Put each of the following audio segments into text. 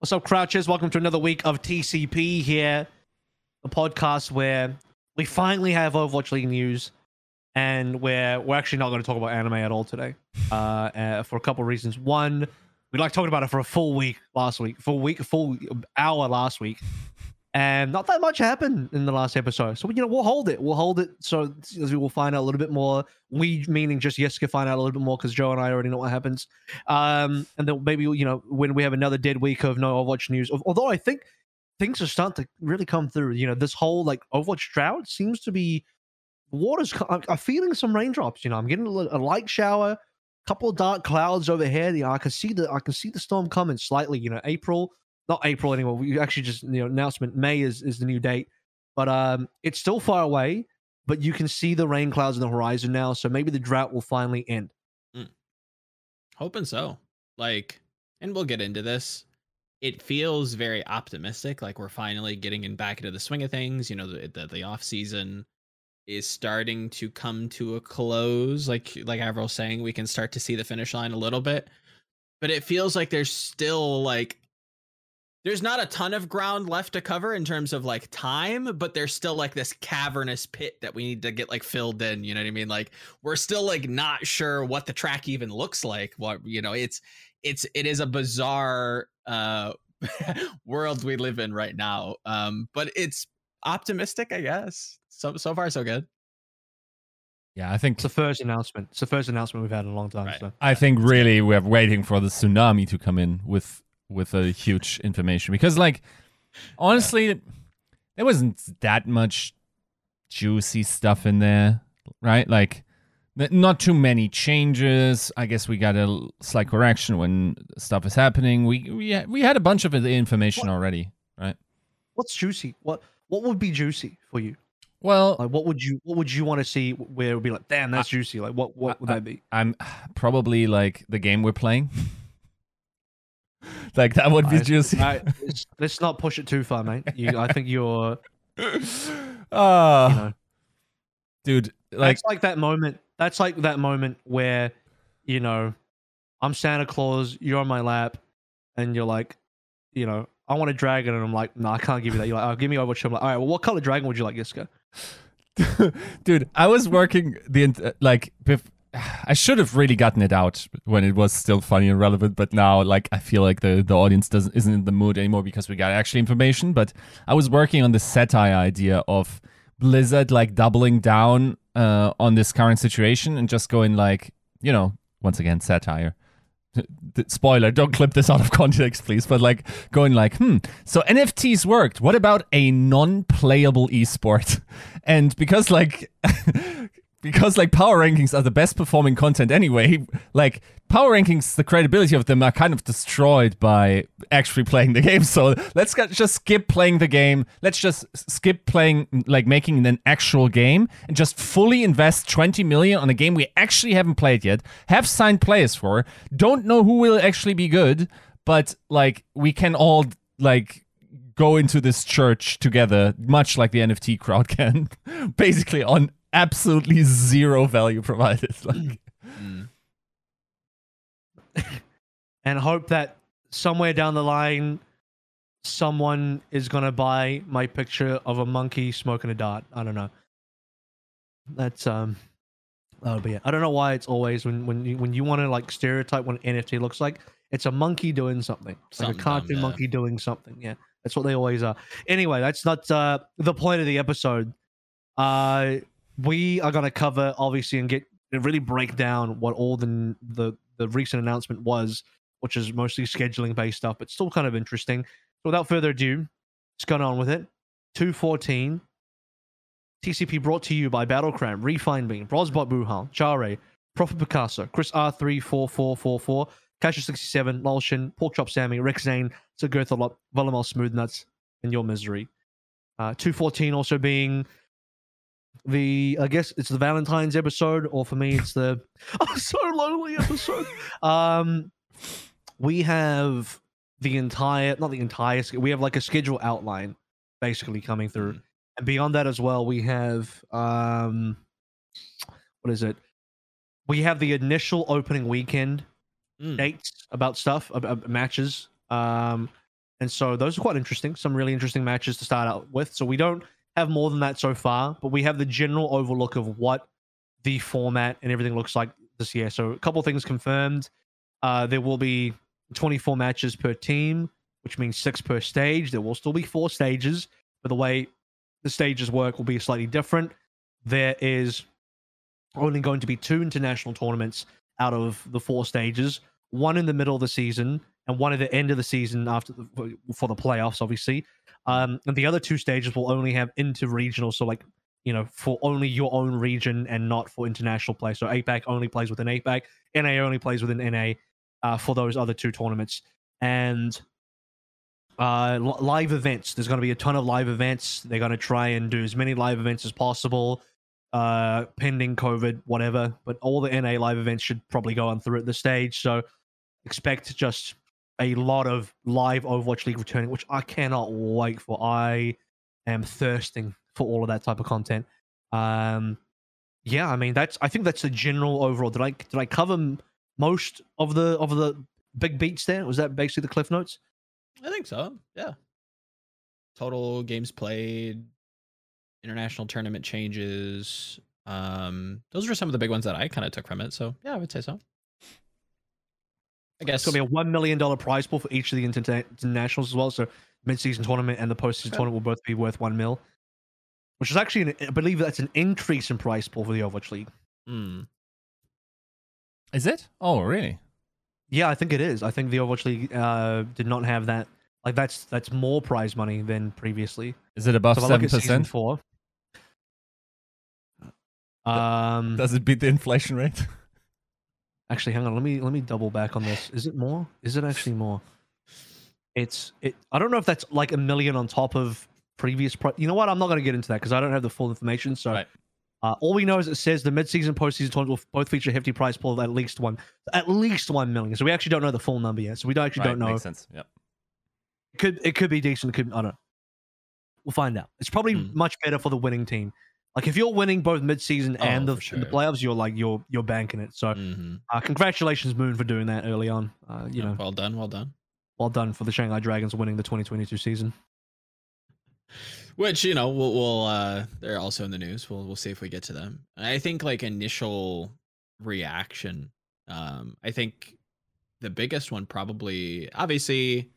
What's up, Crouchers? Welcome to another week of TCP here, a podcast where we finally have Overwatch League news, and where we're actually not going to talk about anime at all today for a couple of reasons. One, we like talking about it for a full week last week, full hour last week, and not that much happened in the last episode. So, you know, we'll hold it. So we'll find out a little bit more. We, meaning just Jessica, find out a little bit more because Joe and I already know what happens. And then maybe, you know, when we have another dead week of no Overwatch news, although I think things are starting to really come through. You know, this whole like Overwatch drought seems to be, water's, I'm feeling some raindrops. You know, I'm getting a light shower, a couple of dark clouds overhead. You know, I can see the storm coming slightly. You know, not April anymore. We actually just, you know, announcement, May is the new date, but it's still far away, but you can see the rain clouds on the horizon now. So maybe the drought will finally end. Hoping so. Like, and we'll get into this. It feels very optimistic. Like we're finally getting back into the swing of things. You know, the off season is starting to come to a close. Like Avril's saying, we can start to see the finish line a little bit, but it feels like there's still like, there's not a ton of ground left to cover in terms of like time, but there's still like this cavernous pit that we need to get like filled in. You know what I mean? Like we're still like not sure what the track even looks like. What, you know, it is a bizarre world we live in right now. But it's optimistic, I guess. So far so good. Yeah, I think it's the first announcement we've had in a long time. Right. So. I think really we're waiting for the tsunami to come in with a huge information, because like honestly, there wasn't that much juicy stuff in there, right? Like not too many changes. I guess we got a slight correction when stuff is happening. We had a bunch of the information already, right? What's juicy? What would be juicy for you? Well, like, what would you want to see where it would be like, damn, that's juicy? Like what would that be? I'm probably like the game we're playing. Like that would be juicy. Let's not push it too far, mate. I think you're, you know, dude. Like it's like that moment. That's like that moment where, you know, I'm Santa Claus, you're on my lap, and you're like, you know, I want a dragon, and I'm like, no, I can't give you that. You're like, oh, give me Overwatch. I'm like, all right, well, what color dragon would you like, Yiska? Dude, I was working I should have really gotten it out when it was still funny and relevant, but now like I feel like the audience isn't in the mood anymore because we got actually information. But I was working on the satire idea of Blizzard like doubling down on this current situation and just going like, you know, once again, satire. Spoiler, don't clip this out of context, please. But like going like, so NFTs worked. What about a non-playable esport? And because like because power rankings are the best performing content anyway, like power rankings, the credibility of them are kind of destroyed by actually playing the game. So let's just skip playing the game. Let's just skip playing, like making an actual game, and just fully invest 20 million on a game we actually haven't played yet, have signed players for, don't know who will actually be good, but like we can all like go into this church together, much like the NFT crowd can, basically on absolutely zero value provided. Like, and hope that somewhere down the line, someone is gonna buy my picture of a monkey smoking a dart. I don't know. That's that'll be it. I don't know why it's always when you want to like stereotype what an NFT looks like, it's a monkey doing something like a cartoon monkey doing something. Yeah, that's what they always are. Anyway, that's not the point of the episode. We are going to cover, obviously, and really break down what all the recent announcement was, which is mostly scheduling-based stuff, but still kind of interesting. So without further ado, let's get on with it. 214, TCP brought to you by Battlecram, RefineBean, Brosbot Buhan, Chare, Prophet Picasso, Chris R34444, Cashew67, Lolshin, Porkchop Sammy, Rex Zane, Sir Gerthalop, Volumel Smoothnutz, and Your Misery. 214 also being... I guess it's the Valentine's episode, or for me, it's the I'm so lonely episode. We have we have like a schedule outline basically coming through. And beyond that as well, we have, what is it? We have the initial opening weekend dates about stuff, about matches. And so those are quite interesting. Some really interesting matches to start out with. So we don't have more than that so far, but we have the general overlook of what the format and everything looks like this year. So a couple things confirmed. There will be 24 matches per team, which means 6 per stage. There will still be 4 stages, but the way the stages work will be slightly different. There is only going to be 2 international tournaments out of the 4 stages, one in the middle of the season and one at the end of the season after for the playoffs, obviously. And the other 2 stages will only have inter-regional, so like, you know, for only your own region and not for international play. So APAC only plays within APAC, NA only plays within NA for those other 2 tournaments. And live events. There's going to be a ton of live events. They're going to try and do as many live events as possible, pending COVID, whatever. But all the NA live events should probably go on through at this stage. So expect just a lot of live Overwatch League returning, which I cannot wait for. I am thirsting for all of that type of content. Yeah, I mean, I think that's the general overall. Did I cover most of the big beats there? Was that basically the cliff notes? I think so. Yeah. Total games played, international tournament changes. Those are some of the big ones that I kind of took from it. So yeah, I would say so. I guess it's gonna be a $1 million prize pool for each of the internationals as well. So mid-season tournament and the post-season tournament will both be worth $1 million, which is actually, I believe that's an increase in prize pool for the Overwatch League. Mm. Is it? Oh, really? Yeah, I think it is. I think the Overwatch League did not have that. Like that's more prize money than previously. Is it above 7%? So does it beat the inflation rate? Actually, hang on. Let me double back on this. Is it more? Is it actually more? It. I don't know if that's like $1 million on top of previous. You know what? I'm not going to get into that because I don't have the full information. So right. All we know is it says the mid-season, post-season tournament will both feature a hefty prize pool of at least one million. So we actually don't know the full number yet. So we don't know. Makes sense. Yep. It could be decent. It could. I don't know. We'll find out. It's probably much better for the winning team. Like if you're winning both mid-season and the playoffs, you're banking it. So congratulations, Moon, for doing that early on. You know, well done for the Shanghai Dragons winning the 2022 season. Which, you know, we'll they're also in the news. We'll see if we get to them. And I think like initial reaction. I think the biggest one probably, obviously,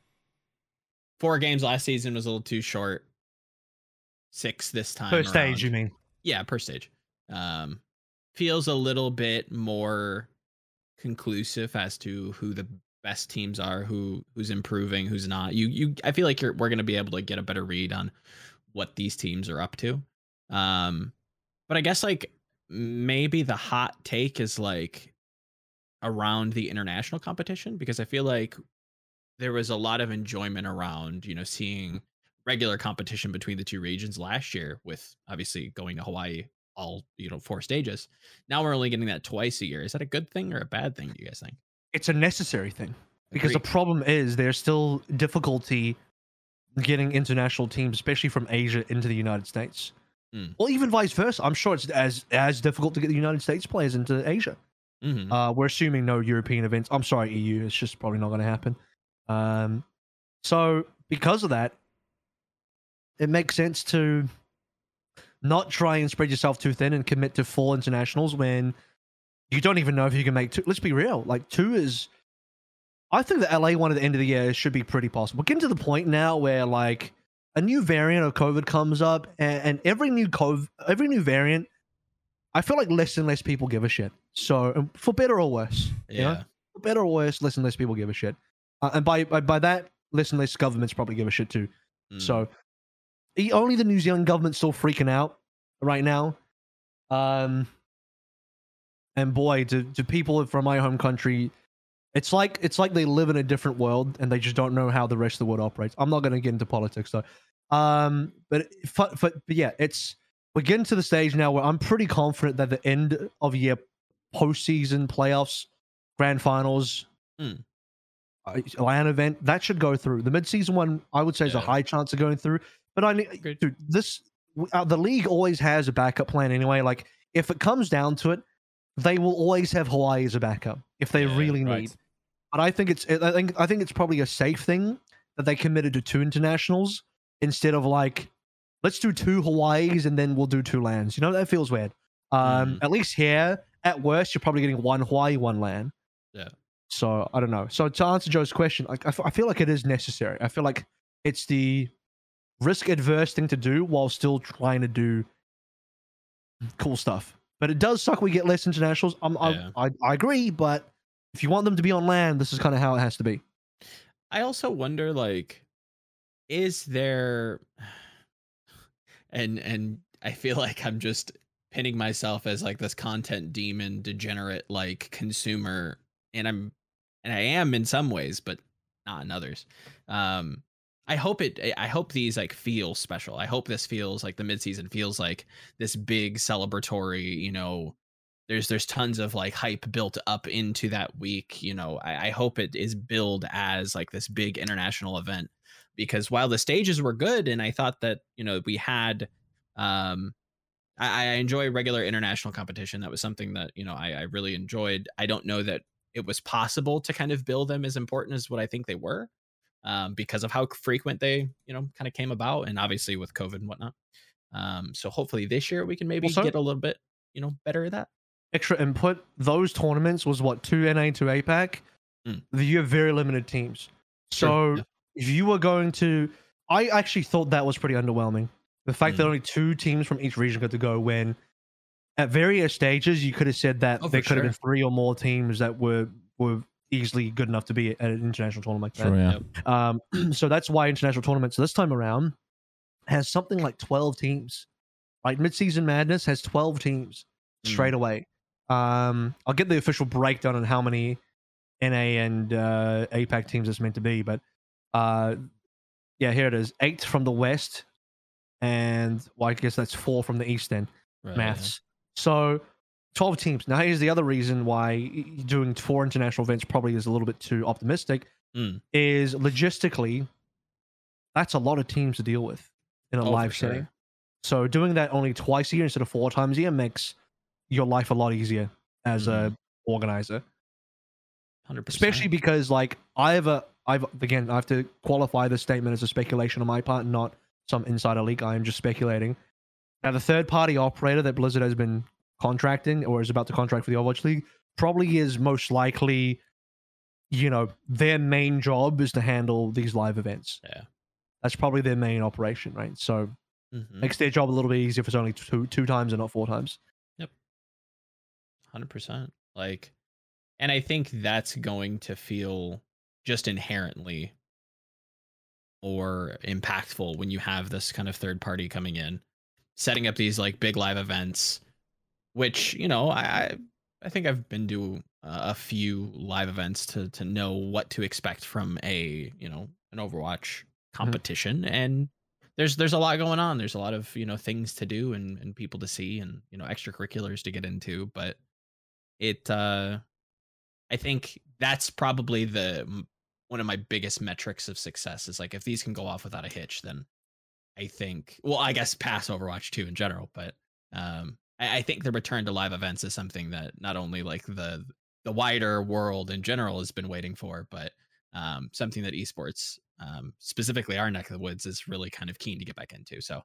4 games last season was a little too short. 6 this time per stage, you mean? Yeah, per stage. Feels a little bit more conclusive as to who the best teams are, who's improving, who's not. I feel like we're gonna be able to get a better read on what these teams are up to. But I guess like maybe the hot take is like around the international competition, because I feel like there was a lot of enjoyment around, you know, seeing regular competition between the 2 regions last year, with obviously going to Hawaii, all, you know, 4 stages. Now we're only getting that twice a year. Is that a good thing or a bad thing, do you guys think? It's a necessary thing. Because the problem is there's still difficulty getting international teams, especially from Asia, into the United States. Or even vice versa. I'm sure it's as difficult to get the United States players into Asia. Mm-hmm. We're assuming no European events. I'm sorry, EU. It's just probably not going to happen. So because of that, it makes sense to not try and spread yourself too thin and commit to 4 internationals when you don't even know if you can make 2. Let's be real. Like 2 is, I think the LA one at the end of the year should be pretty possible. We're getting to the point now where like a new variant of COVID comes up, and every new variant, I feel like less and less people give a shit. So for better or worse, you know? For better or worse, less and less people give a shit. And by that, less and less governments probably give a shit too. So only the New Zealand government's still freaking out right now. And boy, do people from my home country, it's like they live in a different world and they just don't know how the rest of the world operates. I'm not going to get into politics though. But yeah, we're getting to the stage now where I'm pretty confident that the end of year postseason playoffs, grand finals, LAN event, that should go through. The mid-season one, I would say, is a high chance of going through. But I need, dude, the league always has a backup plan anyway. Like if it comes down to it, they will always have Hawaii as a backup if they really need. But I think it's probably a safe thing that they committed to 2 internationals instead of like, let's do 2 Hawaiis and then we'll do 2 lands. You know, that feels weird. At least here, at worst, you're probably getting 1 Hawaii, 1 land. Yeah. So I don't know. So to answer Joe's question, like, I feel like it is necessary. I feel like it's the risk-adverse thing to do while still trying to do cool stuff. But it does suck we get less internationals. I agree, but if you want them to be on land, this is kind of how it has to be. I also wonder, like, is there... And I feel like I'm just pinning myself as like this content demon degenerate like consumer, and I am in some ways, but not in others. I hope these like feel special. I hope this feels like the midseason feels like this big celebratory, you know, there's tons of like hype built up into that week. You know, I hope it is billed as like this big international event. Because while the stages were good, and I thought that, you know, we had, I enjoy regular international competition. That was something that, you know, I really enjoyed. I don't know that it was possible to kind of build them as important as what I think they were, because of how frequent they, you know, kind of came about, and obviously with COVID and whatnot. So hopefully this year we can maybe also get a little bit, you know, better at that. Extra input. Those tournaments was what, 2 NA to APAC. You have very limited teams. So. Yeah. If you were going to... I actually thought that was pretty underwhelming. The fact that only 2 teams from each region got to go, when at various stages, you could have said that there could have been 3 or more teams that were easily good enough to be at an international tournament like that. Yeah. So that's why international tournaments this time around has something like 12 teams. Like Midseason Madness has 12 teams straight away. I'll get the official breakdown on how many NA and APAC teams it's meant to be, but yeah, here it is. 8 from the West, and well, I guess that's 4 from the East then, right, maths. Yeah. So 12 teams. Now, here's the other reason why doing 4 international events probably is a little bit too optimistic, is logistically, that's a lot of teams to deal with in a live setting. So doing that only twice a year instead of 4 times a year makes your life a lot easier as a organizer. 100%. Especially because, like, I have to qualify this statement as a speculation on my part, not some insider leak. I am just speculating. Now, the third-party operator that Blizzard has been contracting or is about to contract for the Overwatch League probably is most likely, you know, their main job is to handle these live events. Yeah, that's probably their main operation, right? So makes their job a little bit easier if it's only two times and not 4 times. Yep, 100%. Like, and I think that's going to feel just inherently or impactful when you have this kind of third party coming in, setting up these like big live events, which, you know, I think I've been to a few live events to know what to expect from a, you know, an Overwatch competition. And there's a lot going on. There's a lot of, you know, things to do and people to see and, you know, extracurriculars to get into, but it, I think that's probably one of my biggest metrics of success is like, if these can go off without a hitch, then I think, well, I guess pass Overwatch 2 in general, but I think the return to live events is something that not only like the wider world in general has been waiting for, but something that esports, specifically our neck of the woods, is really kind of keen to get back into. So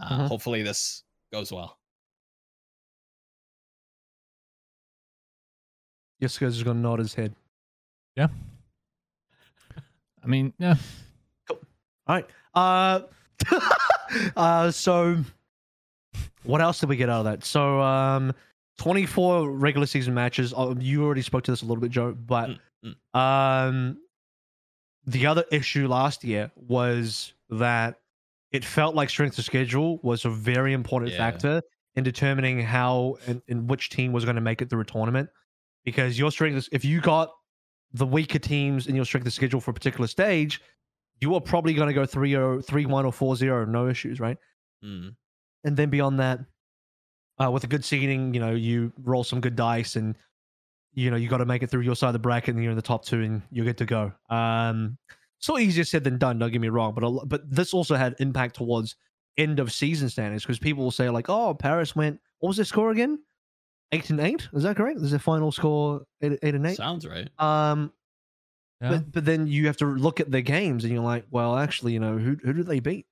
hopefully this goes well. Yasuko's just gonna nod his head. Yeah. I mean, yeah. Cool. All right. So what else did we get out of that? So 24 regular season matches. You already spoke to this a little bit, Joe, but the other issue last year was that it felt like strength of schedule was a very important factor in determining how and which team was going to make it through a tournament. Because your strength, if you got the weaker teams in your strength of schedule for a particular stage, you are probably going to go 3-0, 3-1, or 4-0, no issues, right? And then beyond that, with a good seeding, you know, you roll some good dice and, you know, you got to make it through your side of the bracket and you're in the top 2 and you're good to go. So easier said than done, don't get me wrong, but this also had impact towards end of season standings, because people will say like, oh, Paris went, what was their score again? 8-8, is that correct? Is their final score 8-8? Sounds right. Yeah. But then you have to look at the games and you're like, well, actually, you know, who did they beat?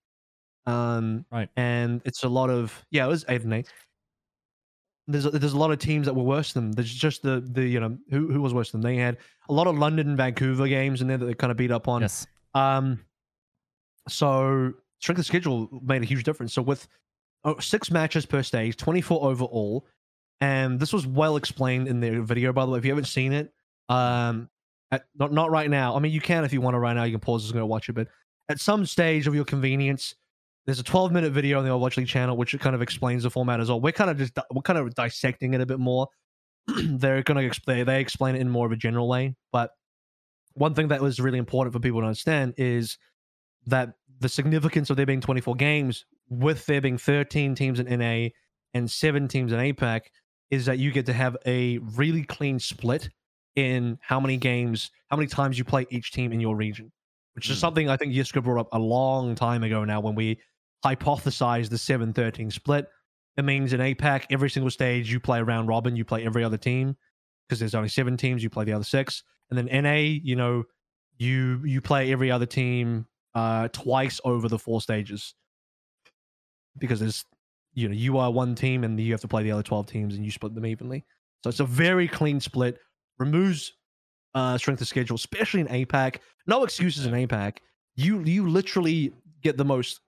Right. And it's a lot of, yeah, it was 8 and 8. There's a lot of teams that were worse than them. There's just the you know, who was worse than them. They had a lot of London and Vancouver games in there that they kind of beat up on. Yes. So strength of schedule made a huge difference. So with 6 matches per stage, 24 overall, and this was well explained in their video, by the way. If you haven't seen it, not right now. I mean, you can if you want to right now. You can pause this and go watch it. But at some stage of your convenience, there's a 12-minute video on the Overwatch League channel which kind of explains the format as well. We're kind of dissecting it a bit more. They explain it in more of a general way. But one thing that was really important for people to understand is that the significance of there being 24 games, with there being 13 teams in NA and 7 teams in APAC, is that you get to have a really clean split in how many games, how many times you play each team in your region, which is something I think Yiska brought up a long time ago now when we hypothesized the 7-13 split. It means in APAC, every single stage you play a round robin, you play every other team because there's only 7 teams, you play the other 6. And then NA, you know, you play every other team twice over the 4 stages because there's, you know, you are one team and you have to play the other 12 teams and you split them evenly. So it's a very clean split. Removes strength of schedule, especially in APAC. No excuses in APAC. You literally get the most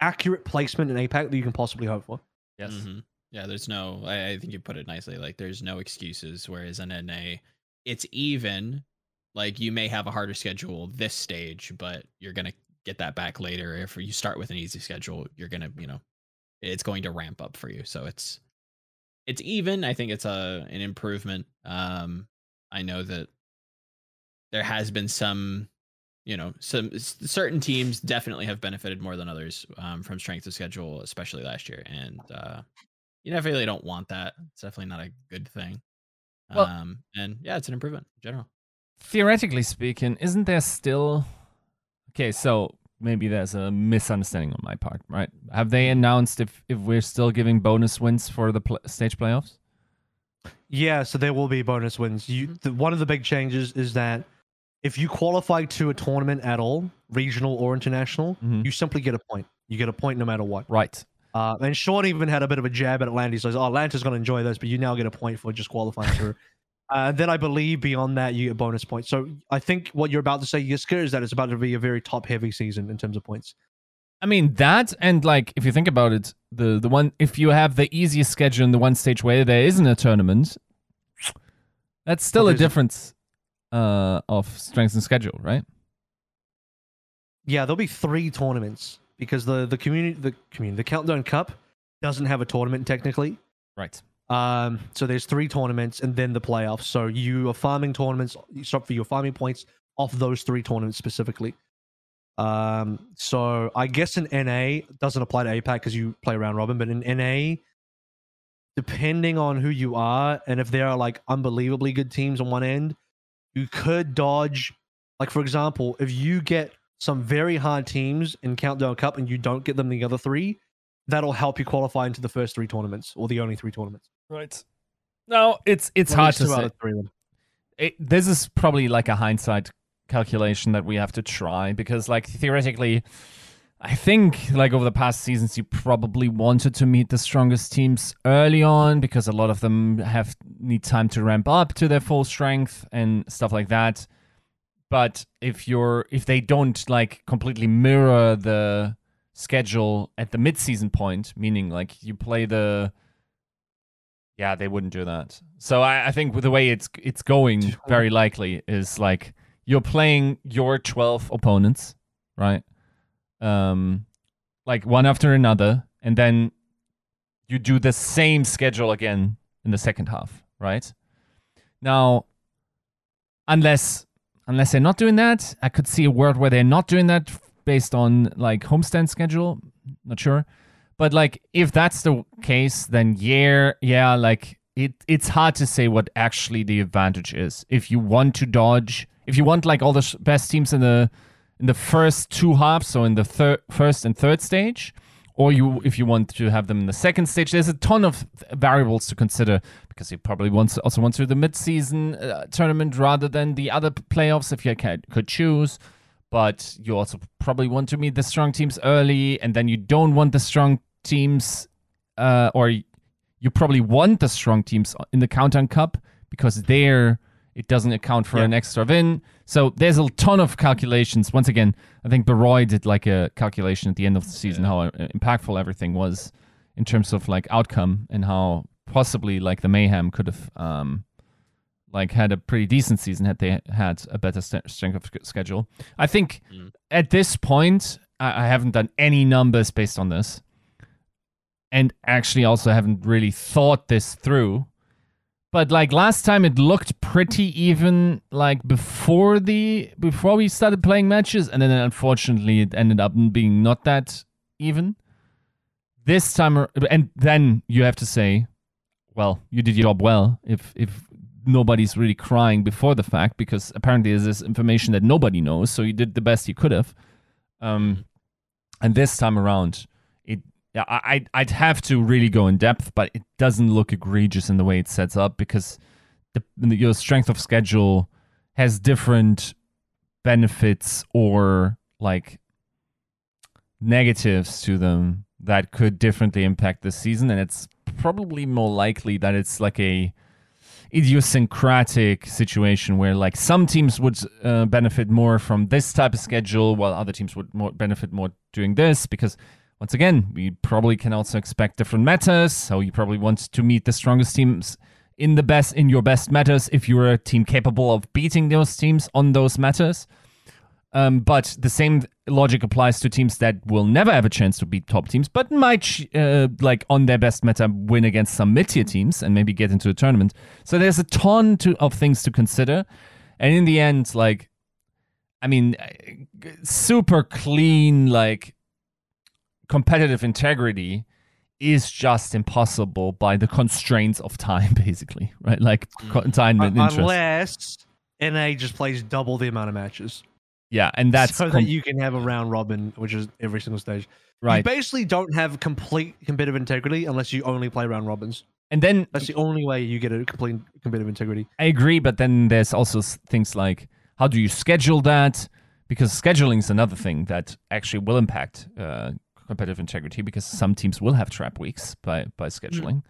accurate placement in APAC that you can possibly hope for. Yes. Mm-hmm. Yeah, there's no, I think you put it nicely, like there's no excuses, whereas in NA, it's even, like you may have a harder schedule this stage, but you're going to get that back later. If you start with an easy schedule, you're going to, you know, it's going to ramp up for you. So it's even. I think it's an improvement. I know that there has been some, you know, some certain teams definitely have benefited more than others from strength of schedule, especially last year. And you definitely don't want that. It's definitely not a good thing. Well, and yeah, it's an improvement in general. Theoretically speaking, isn't there still... Okay, so maybe there's a misunderstanding on my part, right? Have they announced if we're still giving bonus wins for the stage playoffs? Yeah, so there will be bonus wins. One of the big changes is that if you qualify to a tournament at all, regional or international, you simply get a point. You get a point no matter what. Right. And Sean even had a bit of a jab at Atlanta. He says, oh, Atlanta's going to enjoy this, but you now get a point for just qualifying through. Then I believe beyond that, you get bonus points. So I think what you're about to say, Yiska, is that it's about to be a very top-heavy season in terms of points. I mean, that, and like, if you think about it, the one, if you have the easiest schedule in the one stage where there isn't a tournament, that's still a difference of strength and schedule, right? Yeah, there'll be 3 tournaments because the Countdown Cup doesn't have a tournament technically. Right. So there's 3 tournaments and then the playoffs. So you are farming tournaments, you stop for your farming points off those 3 tournaments specifically. So I guess in NA doesn't apply to APAC because you play round robin, but in NA, depending on who you are and if there are like unbelievably good teams on one end, you could dodge. Like for example, if you get some very hard teams in Countdown Cup and you don't get them the other 3, that'll help you qualify into the first 3 tournaments or the only 3 tournaments. Right. No, it's hard to say. This is probably like a hindsight calculation that we have to try, because like theoretically I think like over the past seasons you probably wanted to meet the strongest teams early on because a lot of them need time to ramp up to their full strength and stuff like that. But if they don't like completely mirror the schedule at the mid-season point, meaning like you play the... Yeah, they wouldn't do that. So I think with the way it's going, very likely is like you're playing your 12 opponents, right? Like one after another, and then you do the same schedule again in the second half, right? Now, unless they're not doing that, I could see a world where they're not doing that based on like homestand schedule. Not sure, but like if that's the case, then yeah, like it's hard to say what actually the advantage is. If you want to dodge. If you want like all the best teams in the first 2 halves, so in the first and third stage, or if you want to have them in the second stage. There's a ton of variables to consider because you probably also want to do the mid-season tournament rather than the other playoffs if you could choose. But you also probably want to meet the strong teams early, and then you don't want the strong teams, or you probably want the strong teams in the Countdown Cup because there it doesn't account for an extra win. So there's a ton of calculations. Once again, I think Baroy did like a calculation at the end of the season how impactful everything was in terms of like outcome and how possibly like the Mayhem could have like had a pretty decent season had they had a better strength of schedule. I think at this point, I haven't done any numbers based on this, and actually also haven't really thought this through. But like last time, it looked pretty even. Like before we started playing matches, and then unfortunately it ended up being not that even. This time, and then you have to say, well, you did your job well. If nobody's really crying before the fact, because apparently there's this information that nobody knows, so you did the best you could have. And this time around, yeah, I'd have to really go in depth, but it doesn't look egregious in the way it sets up because your strength of schedule has different benefits or like negatives to them that could differently impact the season, and it's probably more likely that it's like a idiosyncratic situation where like some teams would benefit more from this type of schedule while other teams would benefit more doing this because. Once again, we probably can also expect different metas, so you probably want to meet the strongest teams in your best metas if you're a team capable of beating those teams on those metas. But the same logic applies to teams that will never have a chance to beat top teams, but might, like on their best meta, win against some mid-tier teams and maybe get into a tournament. So there's a ton of things to consider, and in the end, like, I mean, super clean, like. Competitive integrity is just impossible by the constraints of time, basically, right? Like containment interest. Unless NA just plays double the amount of matches. Yeah, and that's so that you can have a round robin, which is every single stage. Right. You basically don't have complete competitive integrity unless you only play round robins. And then that's the only way you get a complete competitive integrity. I agree, but then there's also things like how do you schedule that? Because scheduling is another thing that actually will impact competitive integrity because some teams will have trap weeks by scheduling.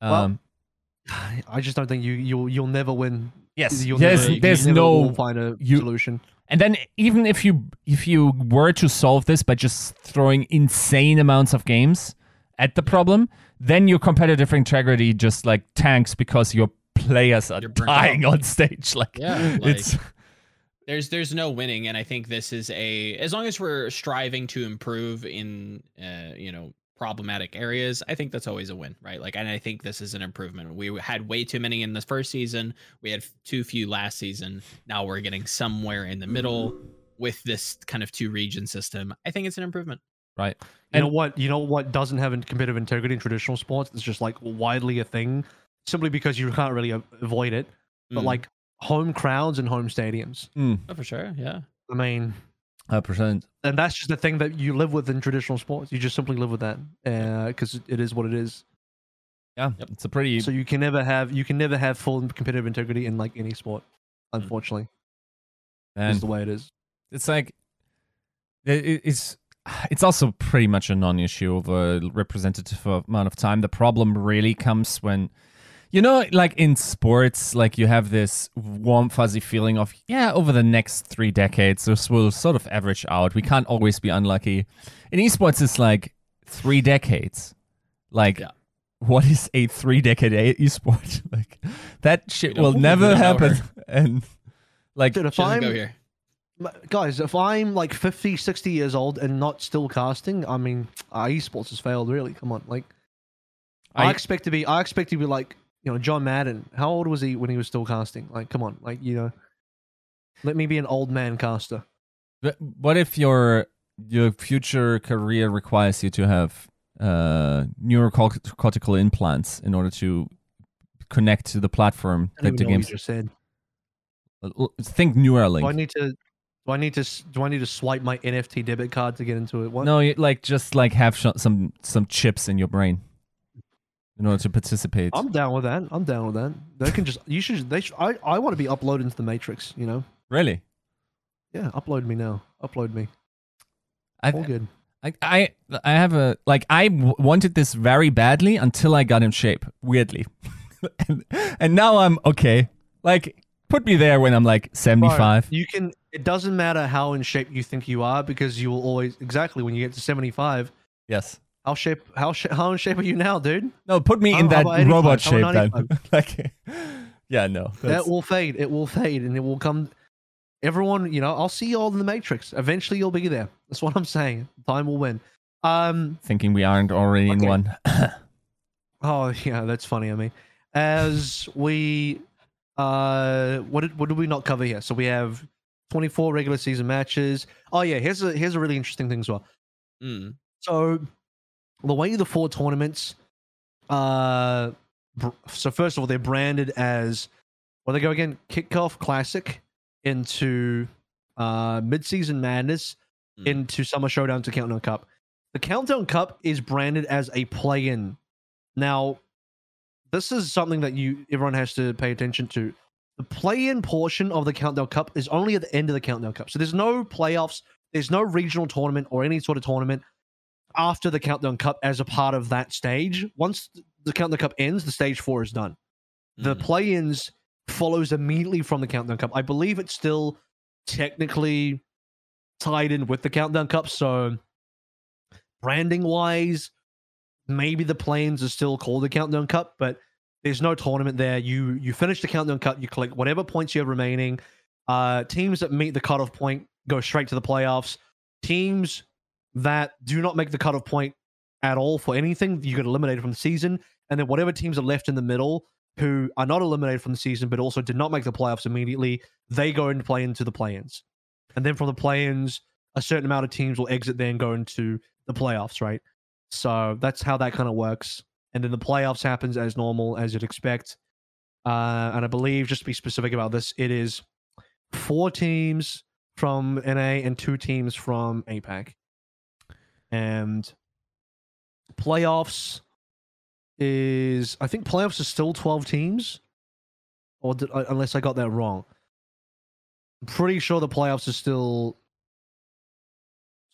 Well, I just don't think you'll never win. Yes, you'll never find a solution. And then even if you were to solve this by just throwing insane amounts of games at the problem, then your competitive integrity just like tanks because your players are dying on stage. Like, yeah, like it's. There's no winning, and I think this is as long as we're striving to improve in problematic areas, I think that's always a win, right? Like, and I think this is an improvement. We had way too many in the first season. We had too few last season. Now we're getting somewhere in the middle with this kind of two-region system. I think it's an improvement. Right. You know what doesn't have competitive integrity in traditional sports? It's just like widely a thing simply because you can't really avoid it. But like home crowds and home stadiums. Oh, for sure, yeah. I mean... 100%. And that's just the thing that you live with in traditional sports. You just simply live with that because it is what it is. Yeah, it's a pretty... So you can never have full competitive integrity in like any sport, unfortunately. That's the way it is. It's like... It's also pretty much a non-issue of a representative amount of time. The problem really comes when... You know, like in sports, like you have this warm, fuzzy feeling of, yeah, over the next 3 decades, this will sort of average out. We can't always be unlucky. In esports, it's like 3 decades. Like, what is a 3-decade esport? Like, that shit will never happen. And like, dude, if I'm like 50, 60 years old and not still casting, I mean, our esports has failed, really. Come on. Like, I expect to be like, you know, John Madden, how old was he when he was still casting? Like, come on, like, you know, let me be an old man caster. But what if your future career requires you to have neurocortical implants in order to connect to the platform that the games? Think Neuralink. Do I need to Do I need to swipe my NFT debit card to get into it? What? No, you, like just like have some chips in your brain in order to participate. I'm down with that. I'm down with that. They can just I want to be uploaded into the Matrix. You know. Really? Yeah. Upload me now. Upload me. All good. I have a like I wanted this very badly until I got in shape. Weirdly, and now I'm okay. Like. Put me there when I'm like 75. You can. It doesn't matter how in shape you think you are, because you will always exactly when you get to 75. Yes. How in shape are you now, dude? No, put me in that robot shape then. Like, yeah, no. That will fade. It will fade, and it will come. Everyone, you know, I'll see you all in the Matrix. Eventually, you'll be there. That's what I'm saying. Time will win. Thinking we aren't already in one. Oh yeah, that's funny. I mean, as we. What did we not cover here? So we have 24 regular season matches. Oh yeah, here's a really interesting thing as well. Mm. So the way the four tournaments, so first of all, they're branded as, well, they go again, Kickoff Classic into Midseason Madness into Summer Showdown to Countdown Cup. The Countdown Cup is branded as a play-in. Now, this is something that everyone has to pay attention to. The play-in portion of the Countdown Cup is only at the end of the Countdown Cup. So there's no playoffs, there's no regional tournament or any sort of tournament after the Countdown Cup as a part of that stage. Once the Countdown Cup ends, the stage 4 is done. The play-ins follows immediately from the Countdown Cup. I believe it's still technically tied in with the Countdown Cup, so branding-wise, maybe the play-ins are still called the Countdown Cup, but there's no tournament there. You finish the Countdown Cup, you collect whatever points you have remaining. Teams that meet the cutoff point go straight to the playoffs. Teams that do not make the cutoff point at all for anything, you get eliminated from the season. And then whatever teams are left in the middle who are not eliminated from the season but also did not make the playoffs immediately, they go and play into the play-ins. And then from the play-ins, a certain amount of teams will exit there and go into the playoffs, right? So that's how that kind of works. And then the playoffs happens as normal, as you'd expect. And I believe, just to be specific about this, it is 4 teams from NA and 2 teams from APAC. And playoffs is... I think playoffs is still 12 teams. Or unless I got that wrong. I'm pretty sure the playoffs is still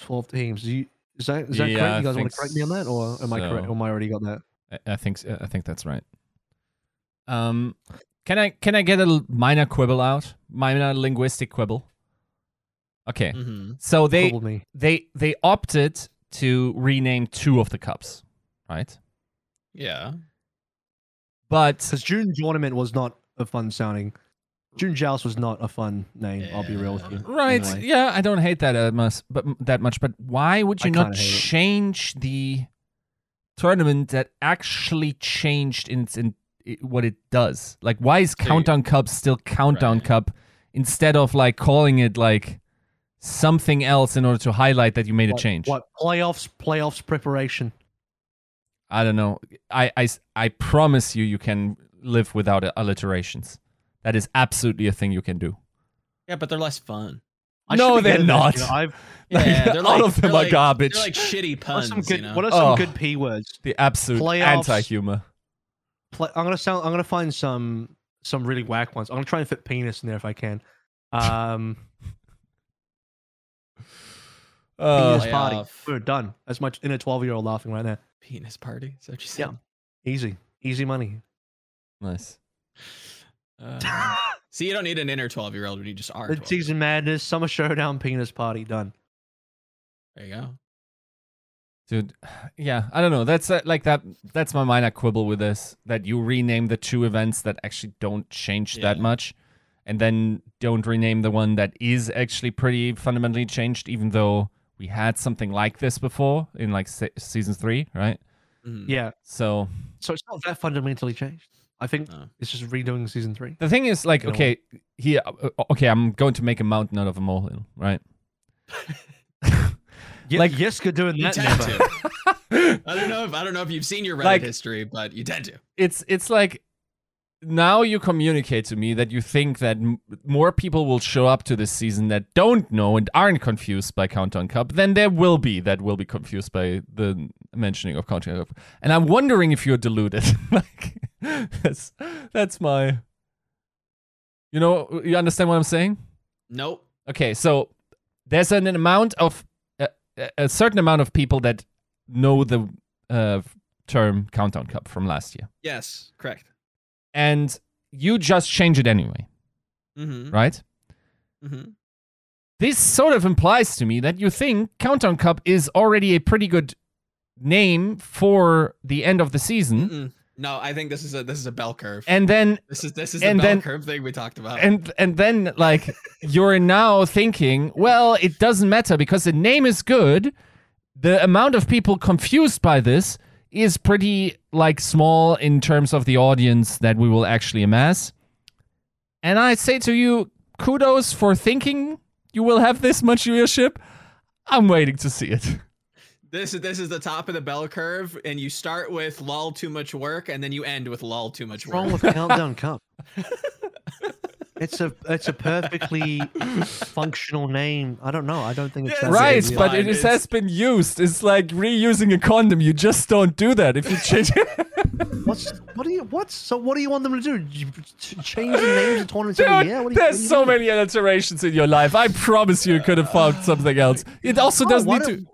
12 teams. Is that correct? You guys want to correct me on that, or am I correct? Or am I already got that? I think that's right. Can I get a minor quibble out? Minor linguistic quibble. Okay, so they opted to rename 2 of the cups, right? Yeah, but because June Tournament was not a fun sounding. June Joust was not a fun name, I'll be real with you. Right, anyway. Yeah, I don't hate that that much, but why would you not change the tournament that actually changed what it does? Like, why is Countdown Cup still Countdown Cup instead of, like, calling it, like, something else in order to highlight that you made a change? What? Playoffs preparation. I don't know. I promise you can live without alliterations. That is absolutely a thing you can do. Yeah, but they're less fun. No, they're not. You know, all of them are garbage. They're like shitty puns. What are some good P words? The absolute anti-humor. I'm gonna find some really whack ones. I'm gonna try and fit penis in there if I can. Penis party. We're done. That's my inner 12-year-old laughing right now. Penis party. Is that what you said? Yeah. Easy money. Nice. See, you don't need an inner 12-year-old when you just are. Midseason Madness, Summer Showdown, Penis Party, done. There you go, dude. Yeah, I don't know. That's like that. That's my minor quibble with this. That you rename the 2 events that actually don't change that much, and then don't rename the one that is actually pretty fundamentally changed. Even though we had something like this before in like season 3, right? Yeah. So it's not that fundamentally changed. I think it's just redoing season 3. The thing is, like, I'm going to make a mountain out of a molehill, right? Like, yes, good doing that. I don't know if you've seen your Reddit history, but you tend to. It's like now you communicate to me that you think that more people will show up to this season that don't know and aren't confused by Countdown Cup than there will be that will be confused by the mentioning of Countdown Cup. And I'm wondering if you're deluded. Like, that's my... You know, you understand what I'm saying? Nope. Okay, so there's an amount of... a certain amount of people that know the term Countdown Cup from last year. Yes, correct. And you just change it anyway, mm-hmm. right? Mm-hmm. This sort of implies to me that you think Countdown Cup is already a pretty good name for the end of the season. Mm-mm. No, I think this is a bell curve. And then this is the bell curve thing we talked about. And then like you're now thinking, well, it doesn't matter because the name is good. The amount of people confused by this is pretty like small in terms of the audience that we will actually amass. And I say to you, kudos for thinking you will have this much viewership. I'm waiting to see it. This is the top of the bell curve, and you start with lol too much work, and then you end with lol too much work. What's wrong with Countdown Cup? It's a perfectly functional name. I don't know. I don't think it's that right, but it has been used. It's like reusing a condom. You just don't do that if you change it. What do you want them to do? Change the names of tournaments every year? There's so many alliterations in your life. I promise you could have found something else. It also doesn't need to.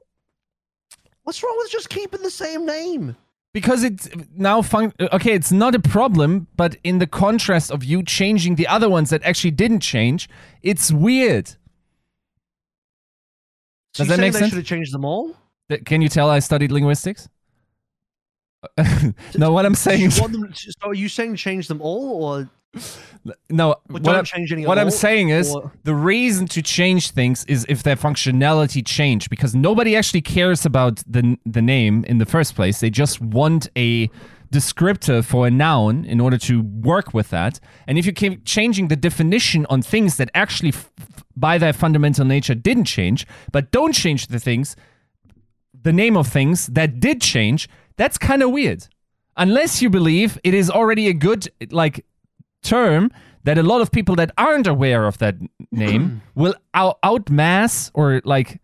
What's wrong with just keeping the same name? Because it's now okay, it's not a problem, but in the contrast of you changing the other ones that actually didn't change, it's weird. Does that make sense? Should have changed them all? Can you tell I studied linguistics? No, what I'm saying is... So are you saying change them all, or... No, what I'm saying is the reason to change things is if their functionality changed, because nobody actually cares about the name in the first place. They just want a descriptor for a noun in order to work with that. And if you keep changing the definition on things that actually, by their fundamental nature, didn't change, but don't change the name of things that did change, that's kind of weird. Unless you believe it is already a good, like... term that a lot of people that aren't aware of that name will outmass or like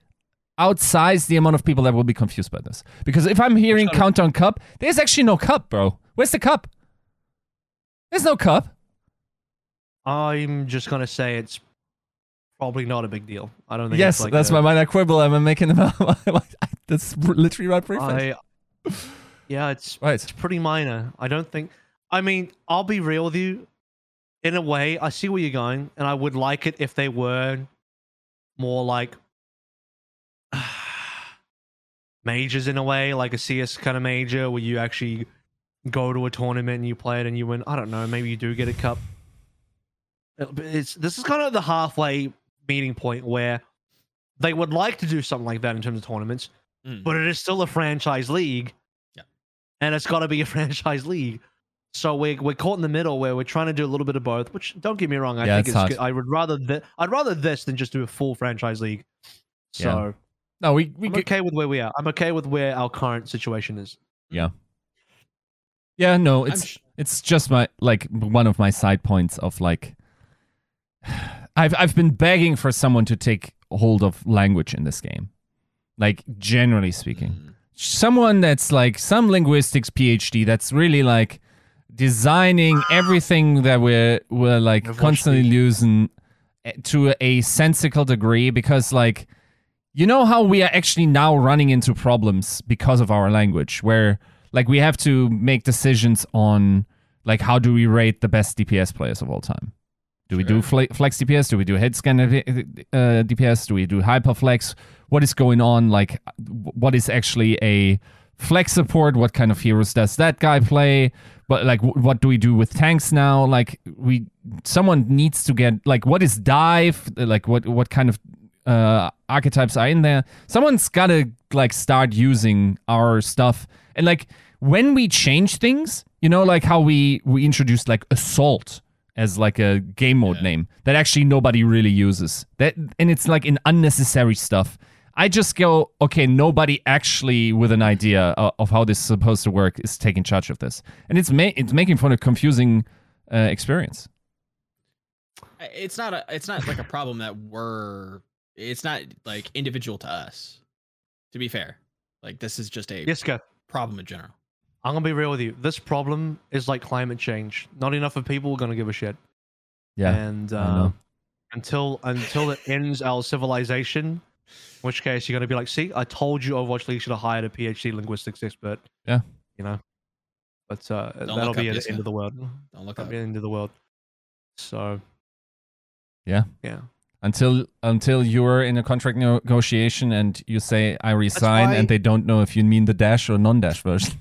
outsize the amount of people that will be confused by this. Because if I'm hearing Countdown Cup, there's actually no cup, bro. Where's the cup? There's no cup. I'm just gonna say it's probably not a big deal. I don't think. Yes, it's like that's my minor quibble. I'm making them out. That's literally right. Yeah, it's pretty minor. I don't think. I mean, I'll be real with you. In a way, I see where you're going, and I would like it if they were more like majors in a way, like a CS kind of major where you actually go to a tournament and you play it and you win. I don't know. Maybe you do get a cup. This is kind of the halfway meeting point where they would like to do something like that in terms of tournaments, but it is still a franchise league, and it's got to be a franchise league. So we're caught in the middle where we're trying to do a little bit of both. Which, don't get me wrong, I think it's good. I would rather I'd rather this than just do a full franchise league. So no, I'm okay with where we are. I'm okay with where our current situation is. Yeah. Yeah. No, it's just my one of my side points of like. I've been begging for someone to take hold of language in this game, like generally speaking, someone that's like some linguistics PhD that's really like. Designing everything that we're like constantly losing to a sensical degree, because like you know how we are actually now running into problems because of our language, where like we have to make decisions on like how do we rate the best DPS players of all time? Do we do flex DPS? Do we do head scan DPS? Do we do hyperflex? What is going on? Like what is actually a flex support? What kind of heroes does that guy play? But like, what do we do with tanks now? Like, someone needs to get like, what is dive? Like, what kind of archetypes are in there? Someone's gotta like start using our stuff. And like, when we change things, you know, like how we introduced like assault as like a game mode name that actually nobody really uses. That and it's like an unnecessary stuff. I just go, okay, nobody actually with an idea of how this is supposed to work is taking charge of this. And it's making for a confusing experience. It's not like a problem that it's not like individual to us, to be fair. Like, this is just a problem in general. I'm going to be real with you. This problem is like climate change. Not enough of people are going to give a shit. Yeah. And until it ends our civilization, in which case you're going to be like, see, I told you Overwatch League should have hired a PhD linguistics expert. Yeah. You know? But that'll be the end of the world. Don't look up. The end of the world. So. Yeah. Yeah. Until you're in a contract negotiation and you say, I resign, and they don't know if you mean the dash or non-dash version.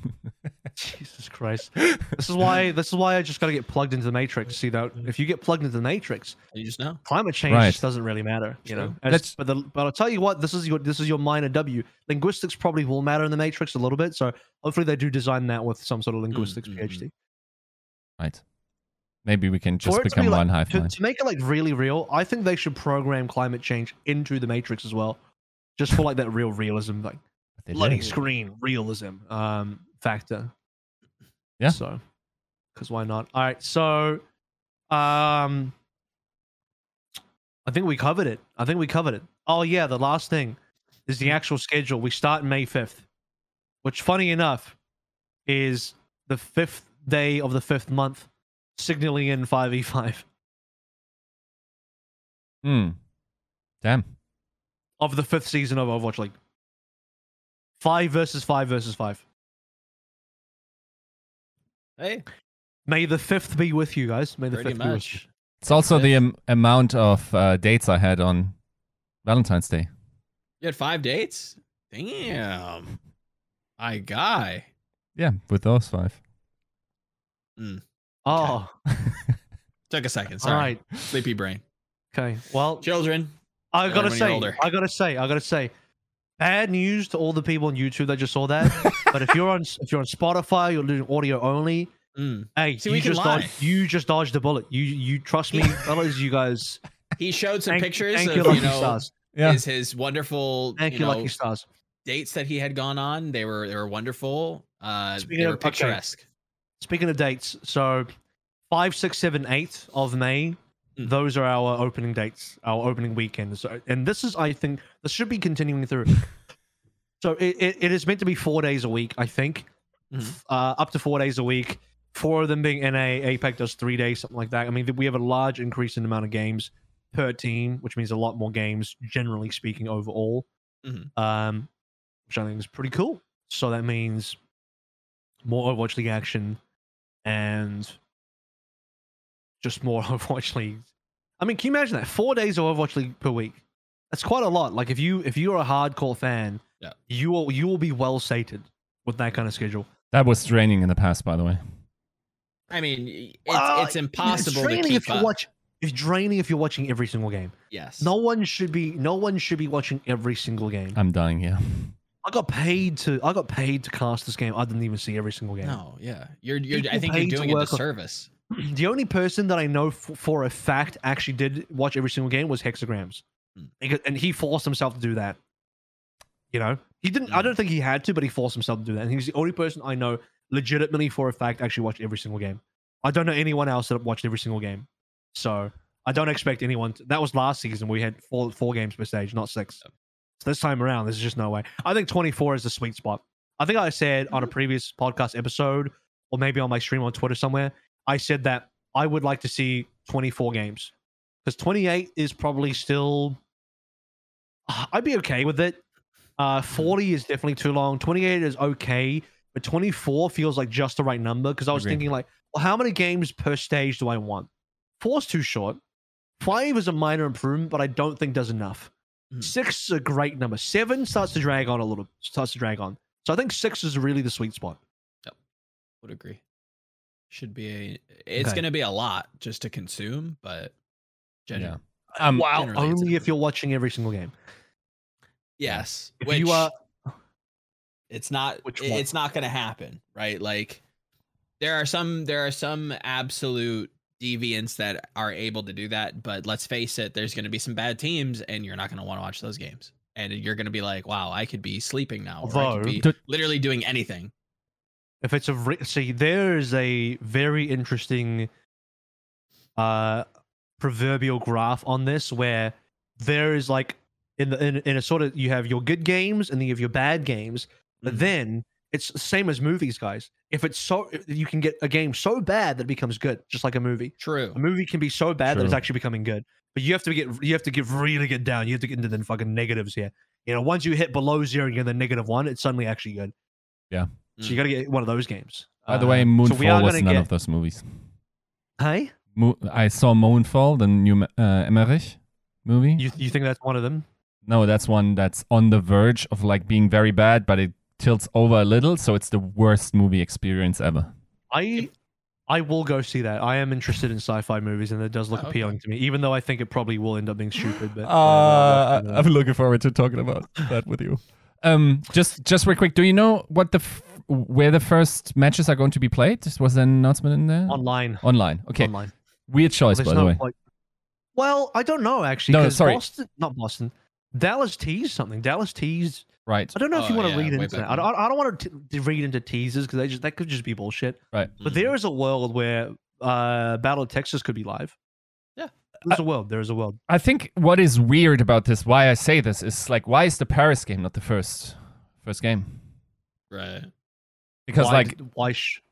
Jesus Christ. This is why I just got to get plugged into the Matrix. You know, if you get plugged into the Matrix, you just know. Climate change just doesn't really matter. You know? But I'll tell you what, this is your minor W. Linguistics probably will matter in the Matrix a little bit, so hopefully they do design that with some sort of linguistics PhD. Right. Maybe we can just become one hive mind. To make it like really real, I think they should program climate change into the Matrix as well, just for like that real realism, like bloody screen realism factor. Yeah. So, because why not? All right. So, I think we covered it. Oh yeah, the last thing is the actual schedule. We start May 5th, which, funny enough, is the 5th day of the 5th month. Signaling in 5v5. Hmm. Damn. Of the 5th season of Overwatch League. 5 versus 5 versus 5. Hey. May the 5th be with you guys. May the 5th be with you. It's also the amount of dates I had on Valentine's Day. You had 5 dates? Damn. My guy. Yeah, with those 5. Hmm. Oh, took a second. Sorry, all right. Sleepy brain. Okay, well, children. I gotta say, bad news to all the people on YouTube that just saw that. But if you're on Spotify, you're doing audio only. Hey, see, you just dodged the bullet. You trust me, fellas. You guys. He showed some pictures of his wonderful lucky stars dates that he had gone on. They were wonderful. They were picturesque. Speaking of dates, so 5, 6, 7, 8 of May, those are our opening dates, our opening weekends. So, and this is, I think, this should be continuing through. So it is meant to be 4 days a week, I think, up to 4 days a week. 4 of them being NA, APAC does 3 days, something like that. I mean, we have a large increase in the amount of games per team, which means a lot more games, generally speaking, overall, which I think is pretty cool. So that means more Overwatch League action. And just more Overwatch League. I mean, can you imagine that? 4 days of Overwatch League per week. That's quite a lot. Like, if you're a hardcore fan, you will be well sated with that kind of schedule. That was draining in the past, by the way. I mean, it's impossible to keep up. It's draining if you're watching every single game. Yes. No one should be watching every single game. I'm dying here. I got paid to cast this game. I didn't even see every single game. No, yeah, I think you're doing a disservice. The only person that I know for a fact actually did watch every single game was Hexagrams, and he forced himself to do that. You know, he didn't. I don't think he had to, but he forced himself to do that. And he's the only person I know legitimately for a fact actually watched every single game. I don't know anyone else that watched every single game. So I don't expect anyone. That was last season. We had four games per stage, not 6. So this time around, there's just no way. I think 24 is the sweet spot. I think I said on a previous podcast episode, or maybe on my stream on Twitter somewhere, I said that I would like to see 24 games. Because 28 is probably still... I'd be okay with it. 40 is definitely too long. 28 is okay. But 24 feels like just the right number. Because I was thinking like, well, how many games per stage do I want? 4's too short. 5 is a minor improvement, but I don't think does enough. 6 is a great number. 7 starts to drag on. So I think 6 is really the sweet spot. Yep. Would agree. Should be it's going to be a lot just to consume, but generally, only if you're watching every single game. Yes. If you are, it's not going to happen, right? Like there are some absolute deviants that are able to do that, but let's face it, there's going to be some bad teams and you're not going to want to watch those games, and you're going to be like, wow, I could be sleeping now, or I could be literally doing anything. If it's a see, there is a very interesting proverbial graph on this, where there is like in a sort of, you have your good games and then you have your bad games, but then it's the same as movies, guys. If it's so, you can get a game so bad that it becomes good, just like a movie. True. A movie can be so bad that it's actually becoming good, but you have to really get down. You have to get into the fucking negatives here. You know, once you hit below zero, and you're the -1. It's suddenly actually good. Yeah. So you got to get one of those games. By the way, Moonfall was none of those movies. Hey? I saw Moonfall, the new Emmerich movie. You think that's one of them? No, that's one that's on the verge of like being very bad, but it tilts over a little, so it's the worst movie experience ever. I will go see that. I am interested in sci-fi movies, and it does look appealing to me, even though I think it probably will end up being stupid. But I'm looking forward to talking about that with you. Just real quick, do you know what where the first matches are going to be played? Was there an announcement in there? Online. Okay. Online. Weird choice, by the way. Well, I don't know actually. No, sorry. Dallas teased something. Right. I don't know if you want to read into that. I don't want to read into teasers because that could just be bullshit. Right. But there is a world where Battle of Texas could be live. There's a world. I think what is weird about this, why I say this, is like, why is the Paris game not the first game? Right. Because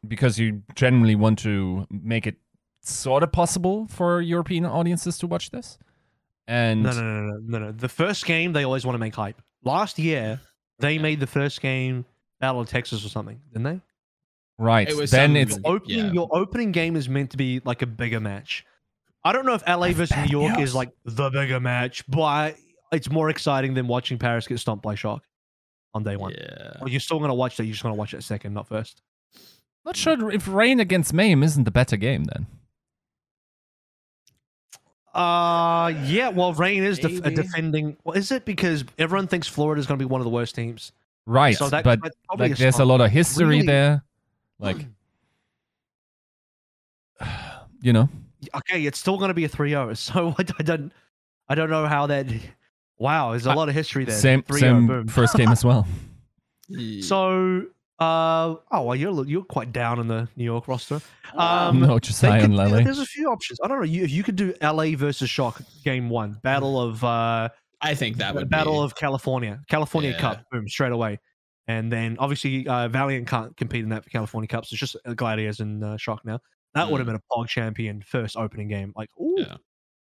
because you generally want to make it sort of possible for European audiences to watch this. And no. The first game they always want to make hype. Last year they made the first game Battle of Texas or something, didn't they? Right. Your opening game is meant to be like a bigger match. I don't know if LA versus New York is like the bigger match, but it's more exciting than watching Paris get stomped by Shock on day one. Yeah. Well, you're still going to watch that. You're just going to watch it second, not first. Not sure if Reign against Mayhem isn't the better game then. Yeah, well, Reign is defending. Well, is it? Because everyone thinks Florida is going to be one of the worst teams. Right, so but like, there's a lot of history there. Like, you know. Okay, it's still going to be a 3-0. So I don't know how that. Wow, there's a lot of history there. Same boom. First game as well. So, well, you're quite down on the New York roster. No, Josiah and Lele. There's a few options. I don't know. You could do LA versus Shock game one, Battle of. I think that would Battle of California Cup, boom, straight away, and then obviously Valiant can't compete in that for California Cups. So it's just Gladiators and Shock now. That would have been a Pog champion first opening game. Like, ooh,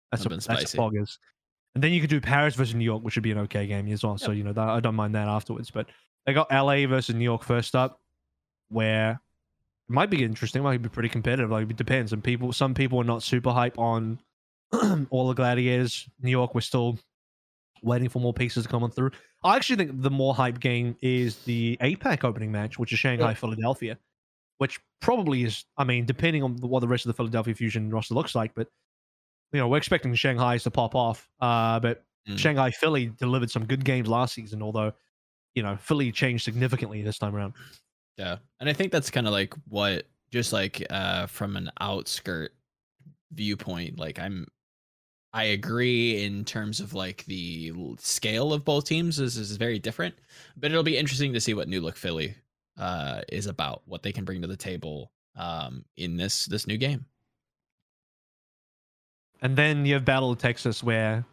that's a Poggers. And then you could do Paris versus New York, which would be an okay game as well. Yep. So, you know, I don't mind that afterwards. But they got LA versus New York first up, where it might be interesting. Might be pretty competitive. Like, it depends. And some people are not super hype on all the Gladiators. New York, we're still waiting for more pieces to come on through. I actually think the more hype game is the APAC opening match, which is Shanghai, Philadelphia. Which probably is, I mean, depending on what the rest of the Philadelphia Fusion roster looks like, but, you know, we're expecting Shanghai's to pop off. But Shanghai Philly delivered some good games last season, although, you know, Philly changed significantly this time around. Yeah. And I think that's kind of like what, just like from an outskirt viewpoint, like I agree in terms of like the scale of both teams is very different, but it'll be interesting to see what New Look Philly is about, what they can bring to the table in this new game. And then you have Battle of Texas, where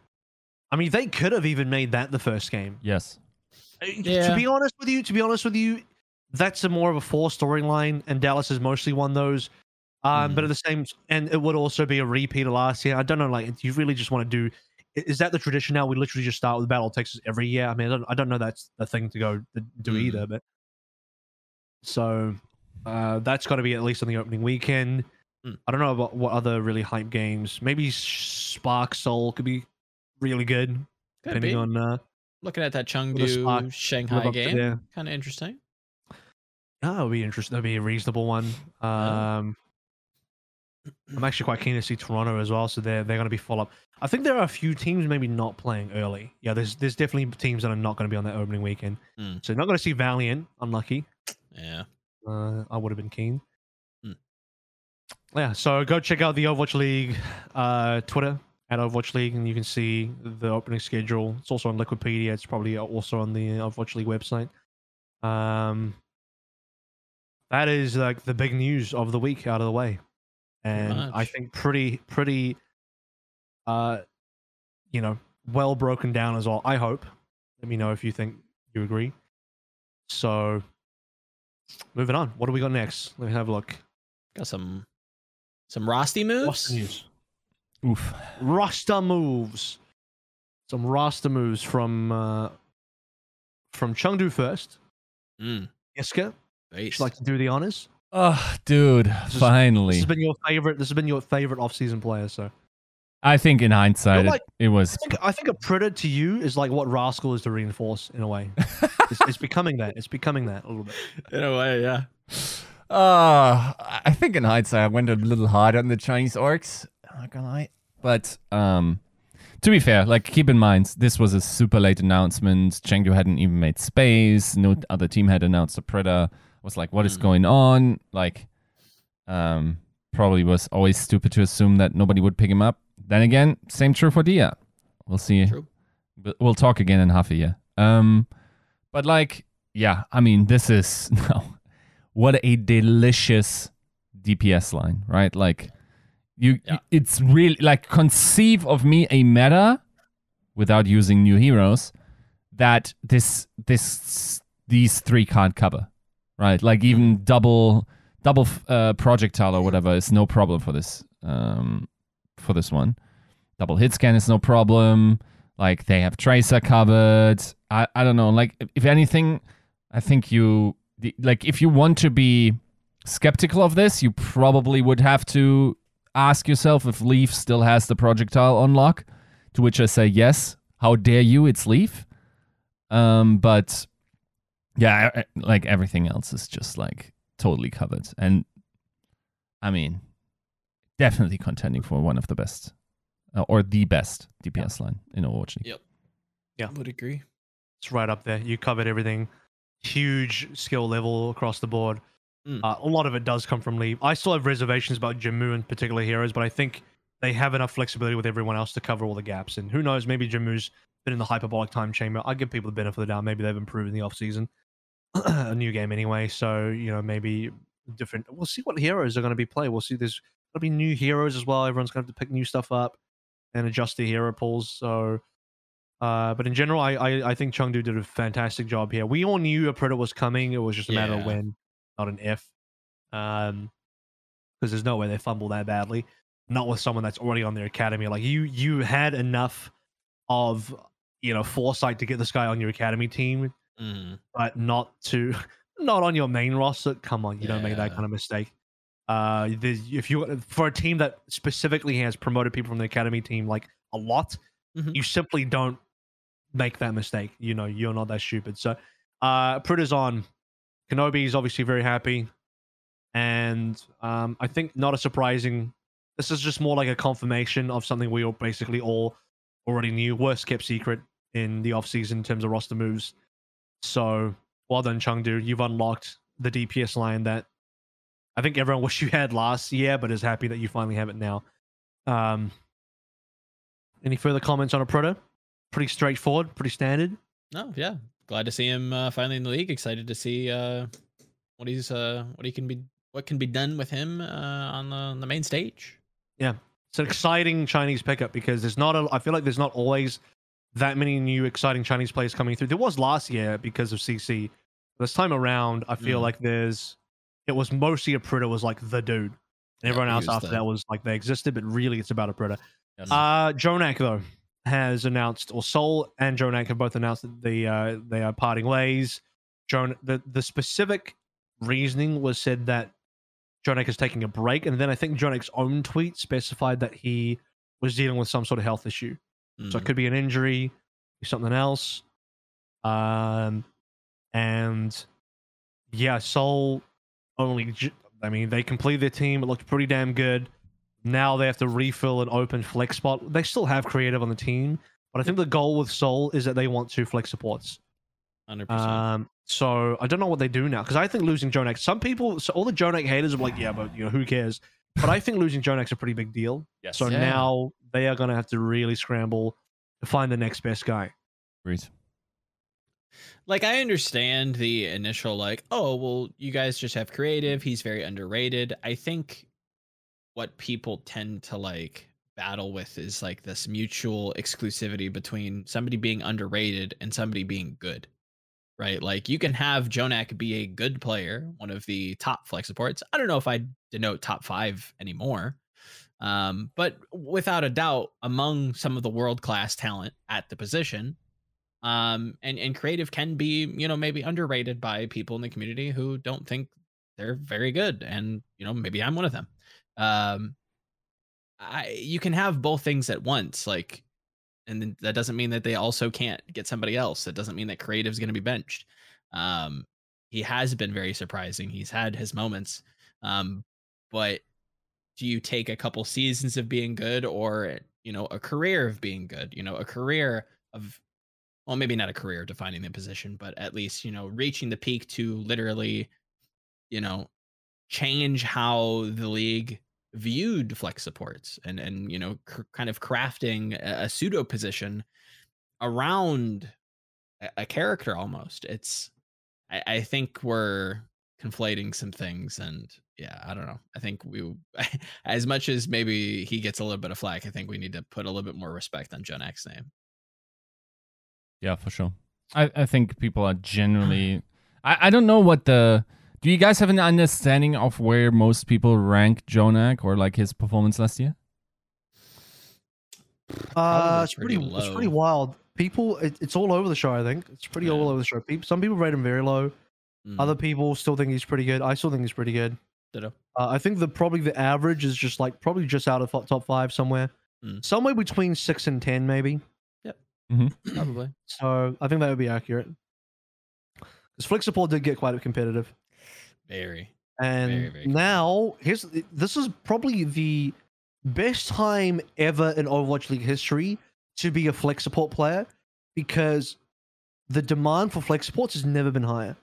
I mean they could have even made that the first game. Yes. To be honest with you, that's more of a forced storyline, and Dallas has mostly won those. But at the same, and it would also be a repeat of last year. I don't know, like, you really just want to do. Is that the tradition now? We literally just start with Battle of Texas every year. I mean, I don't know that's the thing to go do either, but. So that's got to be at least on the opening weekend. I don't know about what other really hype games. Maybe Spark Seoul could be really good. Depending on... Looking at that Chengdu Shanghai game. Yeah. Kind of interesting. No, that would be interesting. That would be a reasonable one. I'm actually quite keen to see Toronto as well. So they're going to be full up. I think there are a few teams maybe not playing early. Yeah, there's definitely teams that are not going to be on that opening weekend. So not going to see Valiant. Unlucky. Yeah, I would have been keen. Yeah, so go check out the Overwatch League Twitter at Overwatch League, and you can see the opening schedule. It's also on Liquidpedia. It's probably also on the Overwatch League website. That is like the big news of the week out of the way. and I think pretty you know, well broken down as well. I hope. Let me know if you think you agree. So moving on, what do we got next? Let me have a look. Got some Rosty moves. Oof. Roster moves. Some roster moves from Chengdu first. Yeska, would you like to do the honors? Oh, dude, finally. This has been your favorite. This has been your favorite off-season player, so. I think in hindsight, like, it was. I think a Predator to you is like what Rascal is to Reinforce in a way. It's becoming that. It's becoming that a little bit. In a way, yeah. I think in hindsight, I went a little hard on the Chinese orcs. I'm not gonna lie. But to be fair, like, keep in mind, this was a super late announcement. Chengdu hadn't even made space. No other team had announced a Predator. Was like, what is going on? Like, probably was always stupid to assume that nobody would pick him up. Then again, same true for Dia. We'll see. True. We'll talk again in half a year. But like, yeah, I mean, this is now what a delicious DPS line, right? Like, it's really like, conceive of me a meta without using new heroes that these three can't cover. Right, like even double projectile or whatever is no problem for this one. Double hit scan is no problem. Like, they have Tracer covered. I don't know. Like, if anything, I think if you want to be skeptical of this, you probably would have to ask yourself if Leaf still has the projectile on lock. To which I say yes. How dare you? It's Leaf. But. Yeah, like everything else is just like totally covered. And I mean, definitely contending for one of the best or the best DPS line in Overwatch League. Yep. Yeah, I would agree. It's right up there. You covered everything. Huge skill level across the board. A lot of it does come from Leave. I still have reservations about Jimmu and particular heroes, but I think they have enough flexibility with everyone else to cover all the gaps. And who knows, maybe Jimmu's been in the hyperbolic time chamber. I give people the benefit of the doubt. Maybe they've improved in the offseason. A new game anyway, so you know, maybe different. We'll see what heroes are going to be played. We'll see, there's going to be new heroes as well. Everyone's going to have to pick new stuff up and adjust their hero pools. So, but in general, I think Chengdu did a fantastic job here. We all knew a Predator was coming. It was just a matter of when, not an if, because there's no way they fumble that badly. Not with someone that's already on their academy. Like, you had enough of, you know, foresight to get this guy on your academy team. But not on your main roster. Come on, you don't make that kind of mistake. If you, for a team that specifically has promoted people from the academy team like a lot, you simply don't make that mistake. You know, you're not that stupid. So, Predator's on. Kenobi is obviously very happy, and I think not a surprising. This is just more like a confirmation of something we all basically all already knew. Worst kept secret in the offseason in terms of roster moves. So, well done, Chengdu. You've unlocked the DPS line that I think everyone wished you had last year, but is happy that you finally have it now. Any further comments on a Proto? Pretty straightforward, pretty standard. No, yeah. Glad to see him finally in the league. Excited to see what can be done with him on the main stage. Yeah, it's an exciting Chinese pickup because there's not. I feel like there's not always that many new exciting Chinese players coming through. There was last year because of CC. This time around, I feel like it was mostly Aprita was like the dude. And everyone else after that was like they existed, but really it's about Aprita. Yes. Jonak though has announced, or Seoul and Jonak have both announced that they are parting ways. The specific reasoning was said that Jonak is taking a break, and then I think Jonak's own tweet specified that he was dealing with some sort of health issue. So it could be an injury, something else. And yeah, Seoul only, I mean, they completed their team. It looked pretty damn good. Now they have to refill an open flex spot. They still have creative on the team, but I think the goal with Seoul is that they want two flex supports. 100%. So I don't know what they do now, because I think losing Jonak, some people, so all the Jonak haters are like, yeah, but you know, who cares? But I think losing Jonak's a pretty big deal. Yes. So now they are going to have to really scramble to find the next best guy. Agreed. Like, I understand the initial, like, oh, well, you guys just have creative. He's very underrated. I think what people tend to like battle with is like this mutual exclusivity between somebody being underrated and somebody being good, right? Like you can have Jonak be a good player, one of the top flex supports. I don't know if I denote top five anymore, but without a doubt among some of the world-class talent at the position. And creative can be, you know, maybe underrated by people in the community who don't think they're very good. And, you know, maybe I'm one of them. You can have both things at once, like, and that doesn't mean that they also can't get somebody else. That doesn't mean that creative's going to be benched. He has been very surprising. He's had his moments. But do you take a couple seasons of being good or, you know, a career of being good, you know, a career of, well, maybe not a career defining the position, but at least, you know, reaching the peak to literally, you know, change how the league viewed flex supports and you know, kind of crafting a pseudo position around a character almost. It's, I think we're conflating some things and yeah, I don't know. I think we, as much as maybe he gets a little bit of flack, I think we need to put a little bit more respect on Jonak's name. Yeah, for sure. I think people are generally... I don't know what the... Do you guys have an understanding of where most people rank Jonak or like his performance last year? It's pretty wild. People, it's all over the show, I think. It's pretty all over the show. People, some people rate him very low. Mm. Other people still think he's pretty good. I still think he's pretty good. I think the probably the average is just like probably just out of top five somewhere. Mm. Somewhere between 6 and 10 maybe. Mm-hmm. Probably. So I think that would be accurate. Because flick support did get quite competitive. Very, very now, this is probably the best time ever in Overwatch League history to be a flick support player because the demand for flick supports has never been higher.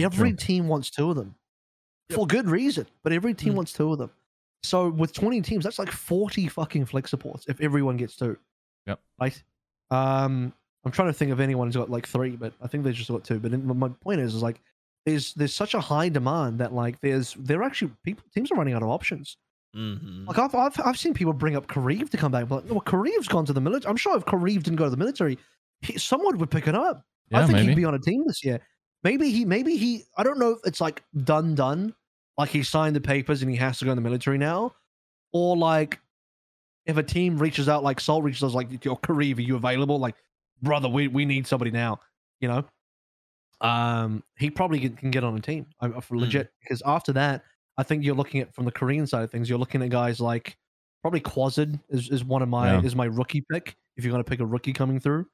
Every team wants two of them. For good reason, but every team wants two of them. So with 20 teams, that's like 40 fucking flick supports if everyone gets two. Yep. Right? I'm trying to think of anyone who's got like three, but I think they just got two. But my point is like there's such a high demand that like there are actually teams are running out of options. Mm-hmm. Like I've seen people bring up Kareev to come back, but like, well, Kareev's gone to the military. I'm sure if Kareev didn't go to the military, someone would pick it up. Yeah, I think he'd be on a team this year. Maybe he. I don't know if it's like done. Like he signed the papers and he has to go in the military now, or like. If a team reaches out, like Seoul reaches out, like, yo, Kareev, are you available? Like, brother, we need somebody now, you know? He probably can get on a team, for legit, because after that, I think you're looking at, from the Korean side of things, you're looking at guys like, probably Quazid is one of my, is my rookie pick, if you're going to pick a rookie coming through.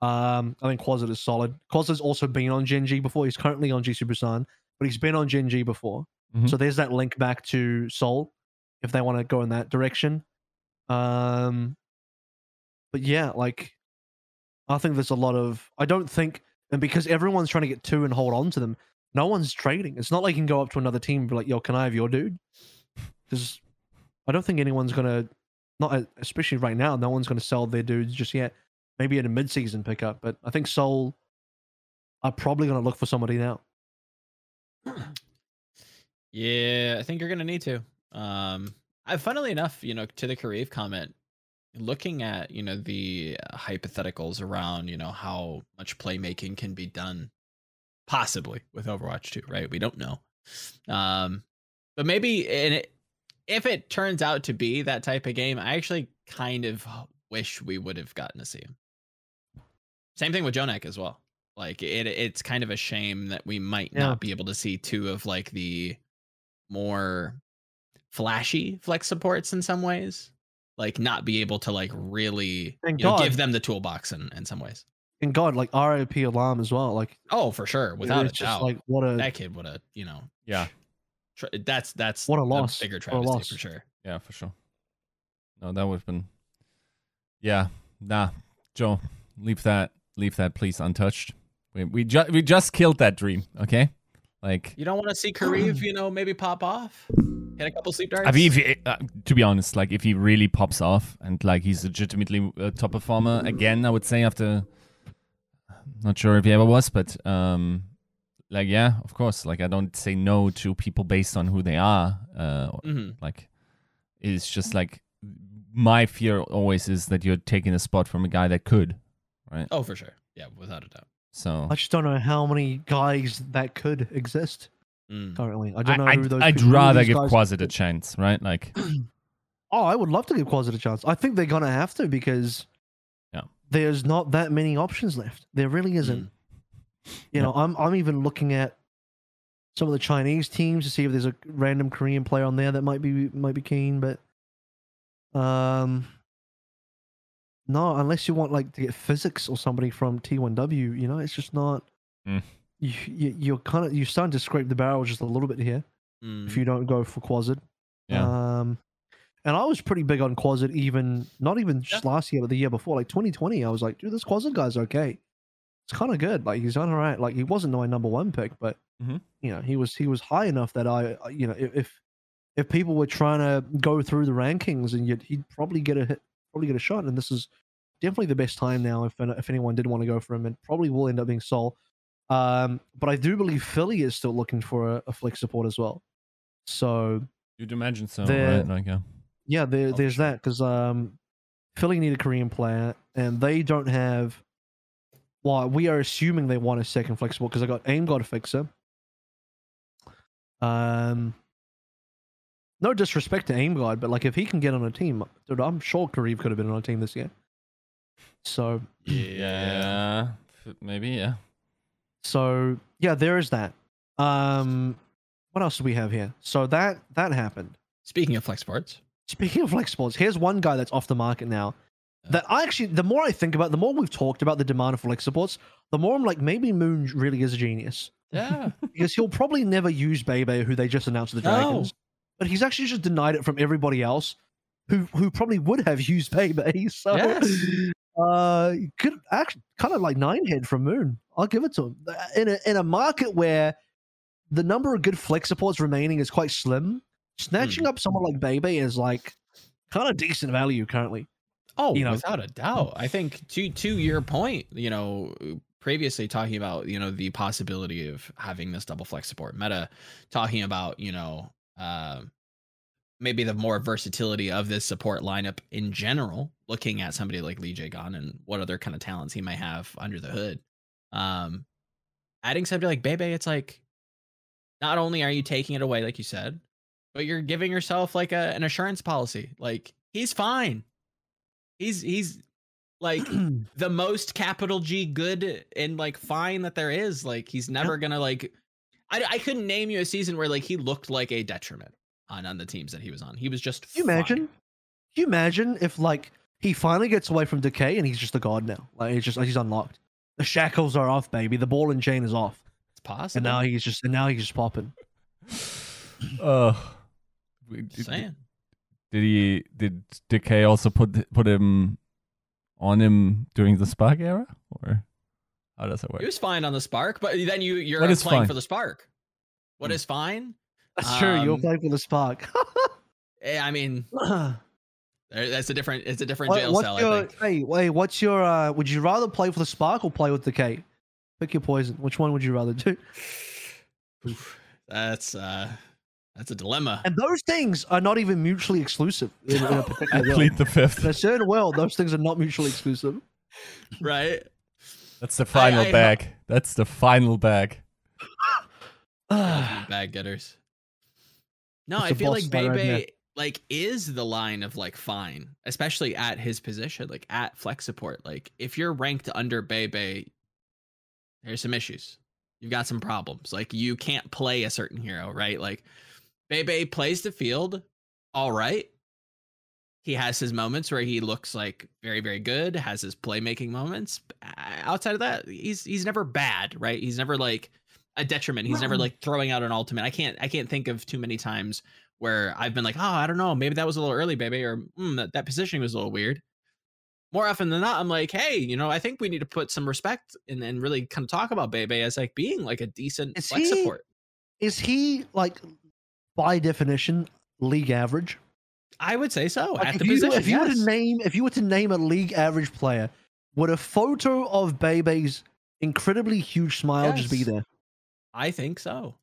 I think Quazid is solid. Quazid's also been on Gen G before. He's currently on G Supersan, but he's been on Gen G before. Mm-hmm. So there's that link back to Seoul, if they want to go in that direction. But yeah, like I think there's a lot of and because everyone's trying to get two and hold on to them, no one's trading. It's not like you can go up to another team and be like, yo, can I have your dude? Because I don't think anyone's gonna, not especially right now, no one's gonna sell their dudes just yet. Maybe at a mid-season pickup, but I think Seoul are probably gonna look for somebody now. Yeah, I think you're gonna need to. Funnily enough, you know, to the Kareev comment, looking at, you know, the hypotheticals around, you know, how much playmaking can be done possibly with Overwatch 2, right? We don't know. But maybe if it turns out to be that type of game, I actually kind of wish we would have gotten to see him. Same thing with Jonak as well. Like it's kind of a shame that we might not be able to see two of like the more flashy flex supports in some ways, like not be able to like really give them the toolbox in some ways. And God, like RIP Alarm as well, like for sure, without a doubt. Like what a that kid would have, you know, that's what a loss, bigger travesty for sure. Yeah, for sure. No, that would have been Joe, leave that please untouched. We just killed that dream, okay? Like you don't want to see Kareev, you know, maybe pop off. Hit a couple sleep darts. I mean, if he, to be honest, like if he really pops off and like he's legitimately a top performer again, I would say after, not sure if he ever was, but like yeah, of course. Like I don't say no to people based on who they are. Like is just like, my fear always is that you're taking a spot from a guy that could, right? Oh, for sure. Yeah, without a doubt. So I just don't know how many guys that could exist currently. I don't know who those I'd rather give Quazid a chance, right? Like, oh, I would love to give Quazid a chance. I think they're going to have to, because there's not that many options left. There really isn't. You know, I'm even looking at some of the Chinese teams to see if there's a random Korean player on there that might be keen, but no, unless you want like to get physics or somebody from T1W, you know, it's just not. You're starting to scrape the barrel just a little bit here if you don't go for Quazid. And I was pretty big on Quazid, not even just last year, but the year before, like 2020. I was like, dude, this Quazid guy's okay. It's kind of good. Like, he's done all right. Like, he wasn't my number one pick, but you know, he was high enough that you know, if people were trying to go through the rankings, and he'd probably get a hit, probably get a shot. And this is definitely the best time now if anyone did want to go for him, and probably will end up being Seoul. But I do believe Philly is still looking for a flick support as well. So you'd imagine so, right? Like, yeah, there's that, because Philly need a Korean player, and they don't have. Well, we are assuming they want a second flick support, because I got Aim God Fixer. No disrespect to Aim God, but like, if he can get on a team, dude, I'm sure Kareev could have been on a team this year. So yeah, maybe So yeah, there is that. What else do we have here? So that happened. Speaking of flex sports. Here's one guy that's off the market now. That I actually, the more I think about, the more we've talked about the demand of flex supports, the more I'm like, maybe Moon really is a genius. Yeah. Because he'll probably never use Bebe, who they just announced to the Dragons. But he's actually just denied it from everybody else who probably would have used Bebe. So could actually kind of like Ninehead from Moon. I'll give it to him. In a market where the number of good flex supports remaining is quite slim, snatching up someone like Bebe is like kind of decent value currently. Oh, you know, without a doubt. I think to your point, you know, previously talking about, you know, the possibility of having this double flex support meta, talking about, you know, maybe the more versatility of this support lineup in general, looking at somebody like Lee Jae-gon and what other kind of talents he might have under the hood. Adding somebody like Bebe, it's like, not only are you taking it away, like you said, but you're giving yourself like an assurance policy. Like, he's fine. He's like the most capital G good and like fine that there is. Like, he's never gonna like, I couldn't name you a season where like he looked like a detriment on the teams that he was on. He was just fine. Can you imagine if like he finally gets away from Decay and he's just a god now? Like, it's just like, he's unlocked. The shackles are off, baby. The ball and chain is off. It's possible. And now he's just popping. Saying. Did Decay also put him on him during the Spark era, or how does that work? He was fine on the Spark, but then you're playing for the Spark. What is fine? That's true. You're playing for the Spark. I mean, that's a different jail cell. I think. Hey, what's your? Would you rather play for the Spark or play with Decay? Pick your poison. Which one would you rather do? That's a dilemma. And those things are not even mutually exclusive. In a particular world. I plead the fifth. In a certain world, those things are not mutually exclusive. Right? That's the final bag. That's the final bag. Bag getters. No, I feel like Bebe like is the line of like fine, especially at his position, like at flex support. Like, if you're ranked under Bebe, there's some issues. You've got some problems. Like, you can't play a certain hero, right? Like, Bebe plays the field all right. He has his moments where he looks like very, very good, has his playmaking moments. Outside of that, he's never bad, right? He's never like a detriment. He's never like throwing out an ultimate. I can't think of too many times where I've been like, oh, I don't know, maybe that was a little early, Bebe, or that positioning was a little weird. More often than not, I'm like, hey, you know, I think we need to put some respect and really kind of talk about Bebe as like being like a decent flex support. Is he like, by definition, league average? I would say so. Like, at the position, if you were to name a league average player, would a photo of Bebe's incredibly huge smile just be there? I think so.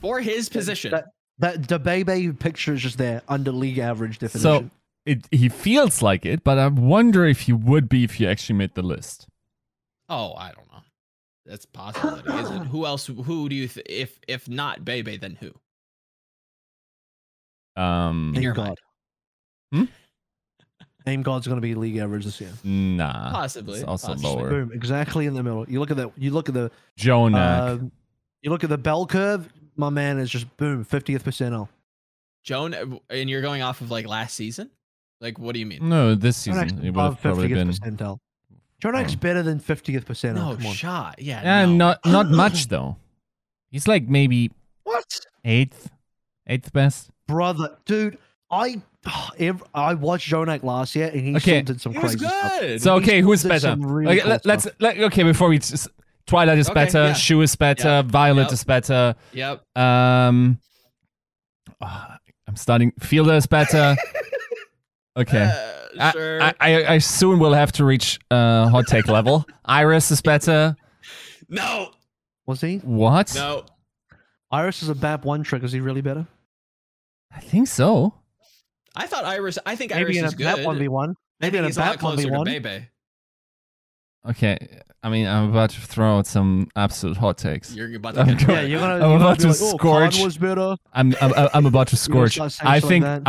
For his position. That, That the Bebe picture is just there under league average definition. So he feels like it, but I wonder if he would be if you actually made the list. Oh, I don't know. That's possible. Is it? Who else? Who do you if not Bebe, then who? Aim God. Aim God's going to be league average this year. Nah, possibly. It's also lower. Boom, exactly in the middle. You look at that. You look at the Jonak. You look at the bell curve. My man is just boom 50th percentile. Joan, and you're going off of like last season? Like, what do you mean? No, this season. Jonak's it would have probably been percentile. Jonak's better than 50th percentile. No shot. Yeah. Yeah, no. not much though. He's like maybe eighth best. Brother, dude, I watched Jonak last year and he did some crazy stuff. So who is better? Really cool before we just Twilight is better. Yeah. Shu is better. Yep. Violet is better. Yep. I'm starting. Fielder is better. Sure. I soon will have to reach hot take level. Iris is better. No. Was he? What? No. Iris is a BAP 1 trick. Is he really better? I think so. I thought Iris. I think Iris is good. Maybe in a BAP 1v1. Maybe in a BAP 1v1. Okay, I mean, I'm about to throw out some absolute hot takes. You're about to. I'm about to scorch. I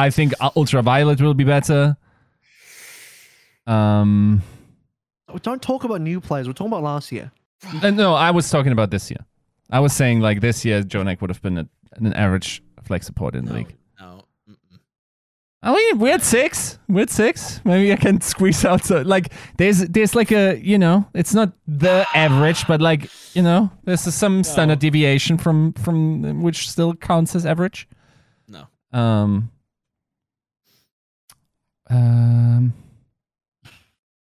think Ultraviolet will be better. We don't talk about new players. We're talking about last year. No, I was talking about this year. I was saying like this year, Jonak would have been an average flex support in the league. I mean, we're at six. Maybe I can squeeze out. So, like, there's like a, you know, it's not the average, but like, you know, there's some standard deviation from which still counts as average. No.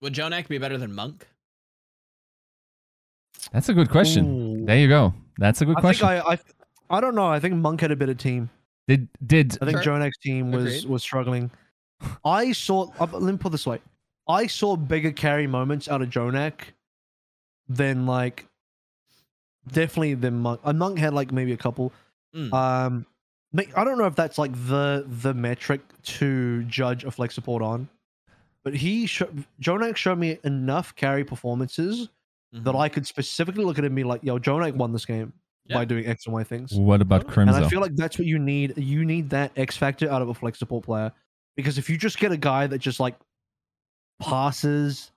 Would Jonak be better than Monk? That's a good question. Ooh. There you go. That's a good question. I don't know. I think Monk had a better team. I think Jonak's team was struggling. Let me put it this way. I saw bigger carry moments out of Jonak than like definitely than Monk. Monk had like maybe a couple. I don't know if that's like the metric to judge a flex support on, but Jonak showed me enough carry performances that I could specifically look at it and be like, yo, Jonak won this game. Yep. By doing X and Y things. What about Crimzo? And I feel like that's what you need. You need that X factor out of a flex support player, because if you just get a guy that just like passes,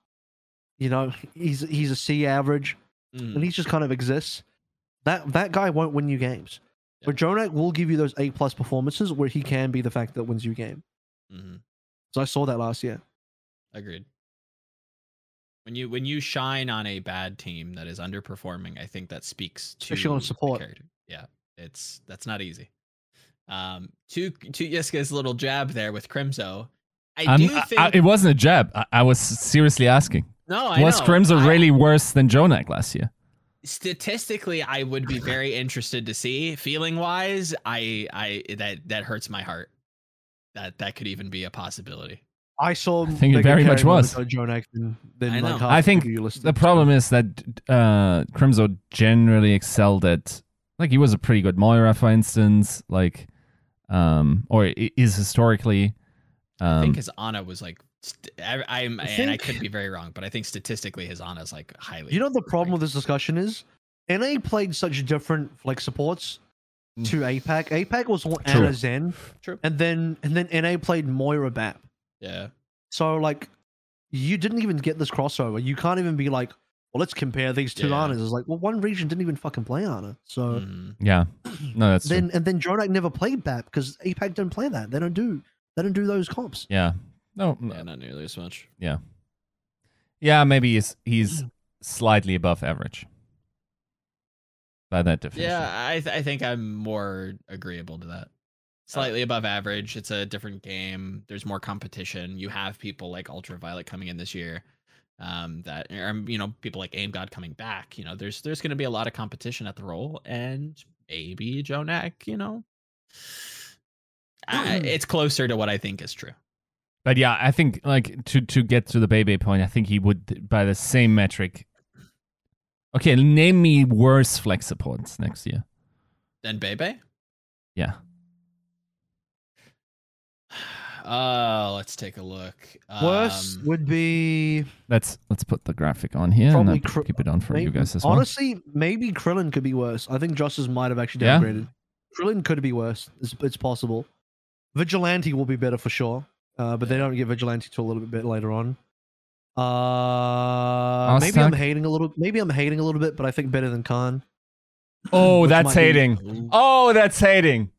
you know, he's a C average, and he just kind of exists. That guy won't win you games, but Jonak will give you those A+ performances where he can be the factor that wins you a game. So I saw that last year. Agreed. When you shine on a bad team that is underperforming, I think that speaks to support. Yeah, that's not easy. To Yiska's little jab there with Crimzo, I do think it wasn't a jab. I was seriously asking. No, was Crimzo really worse than Jonak last year? Statistically, I would be very interested to see. Feeling wise, that hurts my heart. That could even be a possibility. I think it very much was. I think the problem is that Crimzo generally excelled at, like, he was a pretty good Moira, for instance, like, or is historically. I think his Ana was like, I could be very wrong, but I think statistically his Ana is like highly. You know, the problem with this discussion is NA played such different flex supports to APAC. APAC was on Ana Zen, and then NA played Moira Bap. Yeah. So like, you didn't even get this crossover. You can't even be like, well, let's compare these two Anas. It's like, well, one region didn't even fucking play Ana. So yeah, no, that's then true. And then Jonak never played that because APAC don't play that. They don't do those comps. Yeah. No. Yeah, not nearly as much. Yeah. Yeah, maybe he's slightly above average by that definition. Yeah, I think I'm more agreeable to that. Slightly above average. It's a different game. There's more competition. You have people like Ultraviolet coming in this year, that, you know, people like Aim God coming back. You know, there's going to be a lot of competition at the role, and maybe Jonak, you know, it's closer to what I think is true. But yeah, I think like to get to the Bebe point, I think he would, by the same metric. Okay, name me worse flex supports next year than Bebe. Yeah. Let's take a look. Worst would be... Let's put the graphic on here and then keep it on for you guys as well. Honestly, maybe Krillin could be worse. I think Joss's might have actually downgraded. Yeah? Krillin could be worse. It's possible. Vigilante will be better for sure, but they don't get Vigilante till a little bit later on. Maybe I'm hating a little bit, but I think better than Khan. Oh, that's hating. Oh, that's hating.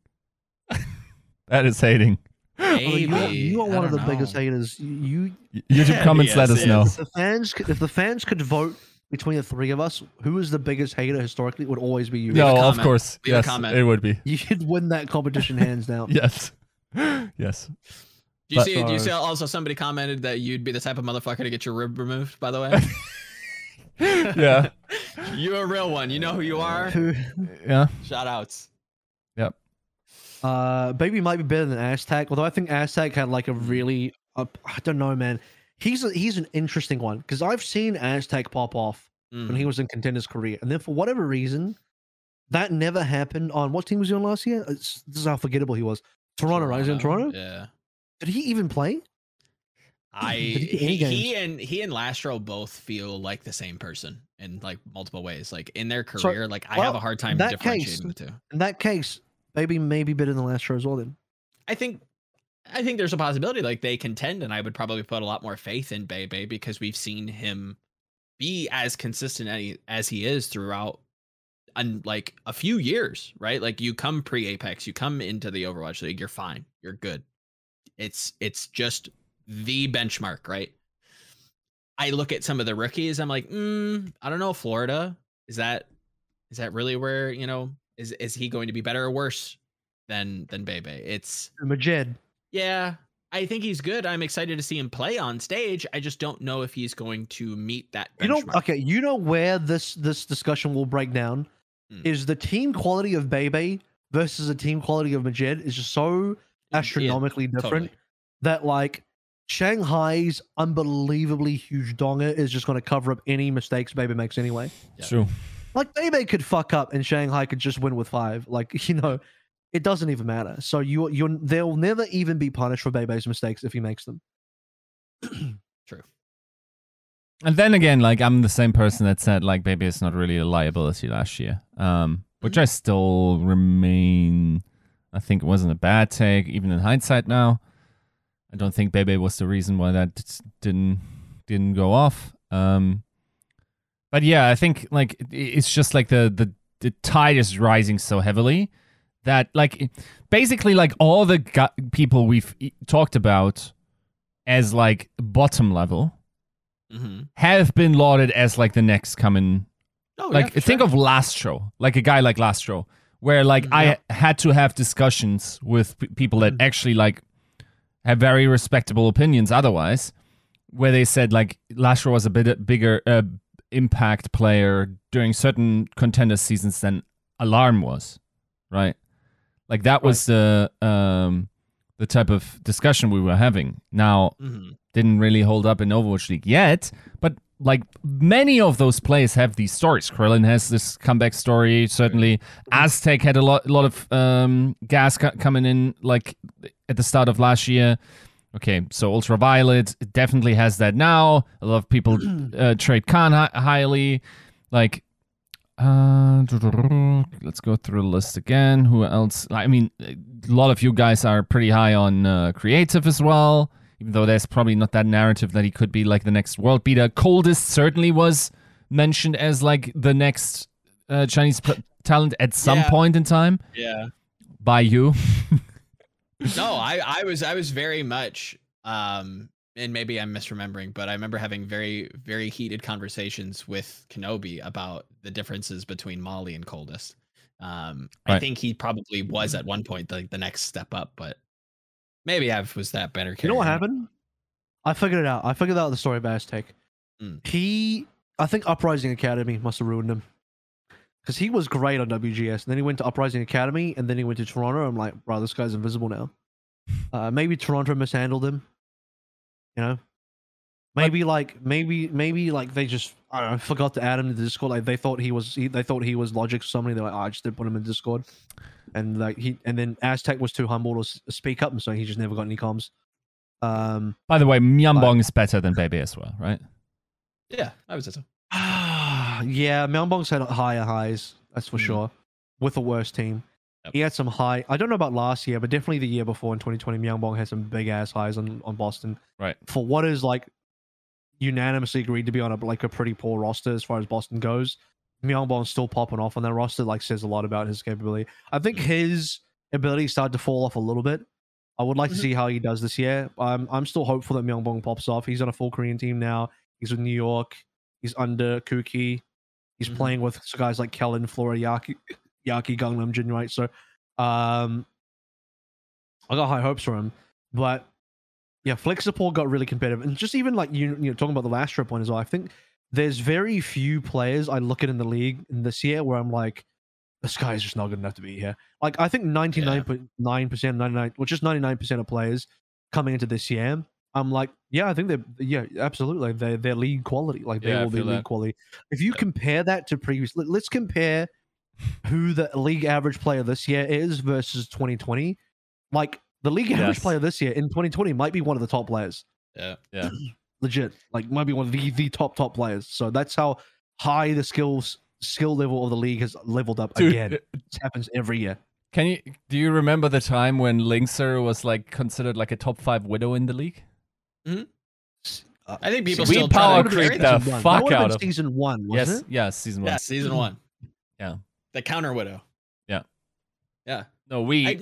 That is hating. Maybe. You are one of the biggest haters. YouTube comments, let us know. If the fans could vote between the three of us, who is the biggest hater historically? It would always be you. No, of course. Yes, it would be. You should win that competition hands down. Yes. Yes. Do you see also somebody commented that you'd be the type of motherfucker to get your rib removed, by the way? Yeah. You're a real one. You know who you are? Yeah. Shout outs. Yep. Baby might be better than Aztec, although I think Aztec had like a really I don't know, man. He's an interesting one because I've seen Aztec pop off when he was in Contender's career, and then for whatever reason, that never happened on what team was he on last year? This is how forgettable he was. Toronto, right? Is he in Toronto? Yeah. Did he even play? He and Lastro both feel like the same person in like multiple ways, like in their career. So, I have a hard time differentiating the two. In that case. Maybe better than Lastro as well. Then, I think there's a possibility like they contend, and I would probably put a lot more faith in Bebe because we've seen him be as consistent as he is throughout, like a few years, right? Like you come pre-Apex, you come into the Overwatch League, you're fine, you're good. It's just the benchmark, right? I look at some of the rookies, I'm like, I don't know, Florida is that really where Is he going to be better or worse than Bebe? It's Majid. Yeah, I think he's good. I'm excited to see him play on stage. I just don't know if he's going to meet that benchmark. Where this discussion will break down is the team quality of Bebe versus the team quality of Majid is just so astronomically different that like Shanghai's unbelievably huge donga is just going to cover up any mistakes Bebe makes anyway. Yeah. True. Like, Bebe could fuck up and Shanghai could just win with 5. Like, it doesn't even matter. So they'll never even be punished for Bebe's mistakes if he makes them. True. And then again, like, I'm the same person that said, like, Bebe is not really a liability last year. Which I still remain... I think it wasn't a bad take, even in hindsight now. I don't think Bebe was the reason why that didn't go off. But yeah, I think like it's just like the tide is rising so heavily that like basically like all the people we've talked about as like bottom level have been lauded as like the next coming. Think of Lastro, like a guy like Lastro, where like I had to have discussions with people that actually like have very respectable opinions otherwise, where they said like Lastro was a bit bigger. Impact player during certain contender seasons than Alarm was, right? Like that was the type of discussion we were having. Now didn't really hold up in Overwatch League yet, but like many of those players have these stories. Krillin has this comeback story. Certainly, Aztec had a lot of gas coming in like at the start of last year. Okay, so Ultraviolet definitely has that now. A lot of people trade Khan highly. Like, let's go through the list again. Who else? I mean, a lot of you guys are pretty high on Creative as well, even though there's probably not that narrative that he could be like the next world beater. Coldest certainly was mentioned as like the next Chinese talent at some point in time. Yeah. By you. No, I was very much, and maybe I'm misremembering, but I remember having very, very heated conversations with Kenobi about the differences between Molly and Coldest. Right. I think he probably was at one point the next step up, but maybe I was that better character. You know what happened? I figured it out. I figured out the story of Aztec. I think Uprising Academy must have ruined him. Because he was great on WGS, and then he went to Uprising Academy, and then he went to Toronto. I'm like, bro, this guy's invisible now. Maybe Toronto mishandled him. Maybe they just, I don't know, forgot to add him to the Discord. Like they thought he was Logic or somebody. They're like, I just didn't put him in Discord, and like then Aztec was too humble to speak up, and so he just never got any comms. By the way, Myeongbong is better than Bebe as well, right? Yeah, I would say so. Yeah, Myeongbong's had higher highs, that's for sure, with a worse team. Yep. He had some high, I don't know about last year, but definitely the year before in 2020, Myeongbong had some big ass highs on Boston. Right. For what is like unanimously agreed to be on a pretty poor roster as far as Boston goes, Myeongbong's still popping off on that roster, like says a lot about his capability. I think his ability started to fall off a little bit. I would like to see how he does this year. I'm still hopeful that Myeongbong pops off. He's on a full Korean team now. He's with New York. He's under Kuki. He's playing with guys like Kellen, Flora, Yaki, Gangnam Jin, right? So I got high hopes for him. But yeah, Flex support got really competitive. And just even like, you know, talking about the last trip one as well, I think there's very few players I look at in the league this year where I'm like, this guy is just not good enough to be here. Like, I think 99% of players coming into this year, I'm like, yeah, I think absolutely. They're league quality. Like, they will be league quality. If you compare that to previous, let's compare who the league average player this year is versus 2020. Like, the league average player this year in 2020 might be one of the top players. Yeah, yeah. Legit. Like, might be one of the top players. So that's how high the skill level of the league has leveled up. Dude, again. It happens every year. Do you remember the time when Linkzr was like considered like a top 5 widow in the league? I think people still power creep the fuck out of season 1. Wasn't it? Yeah, season 1. Yeah, season 1. Yeah, the counter widow. Yeah, yeah. No, we've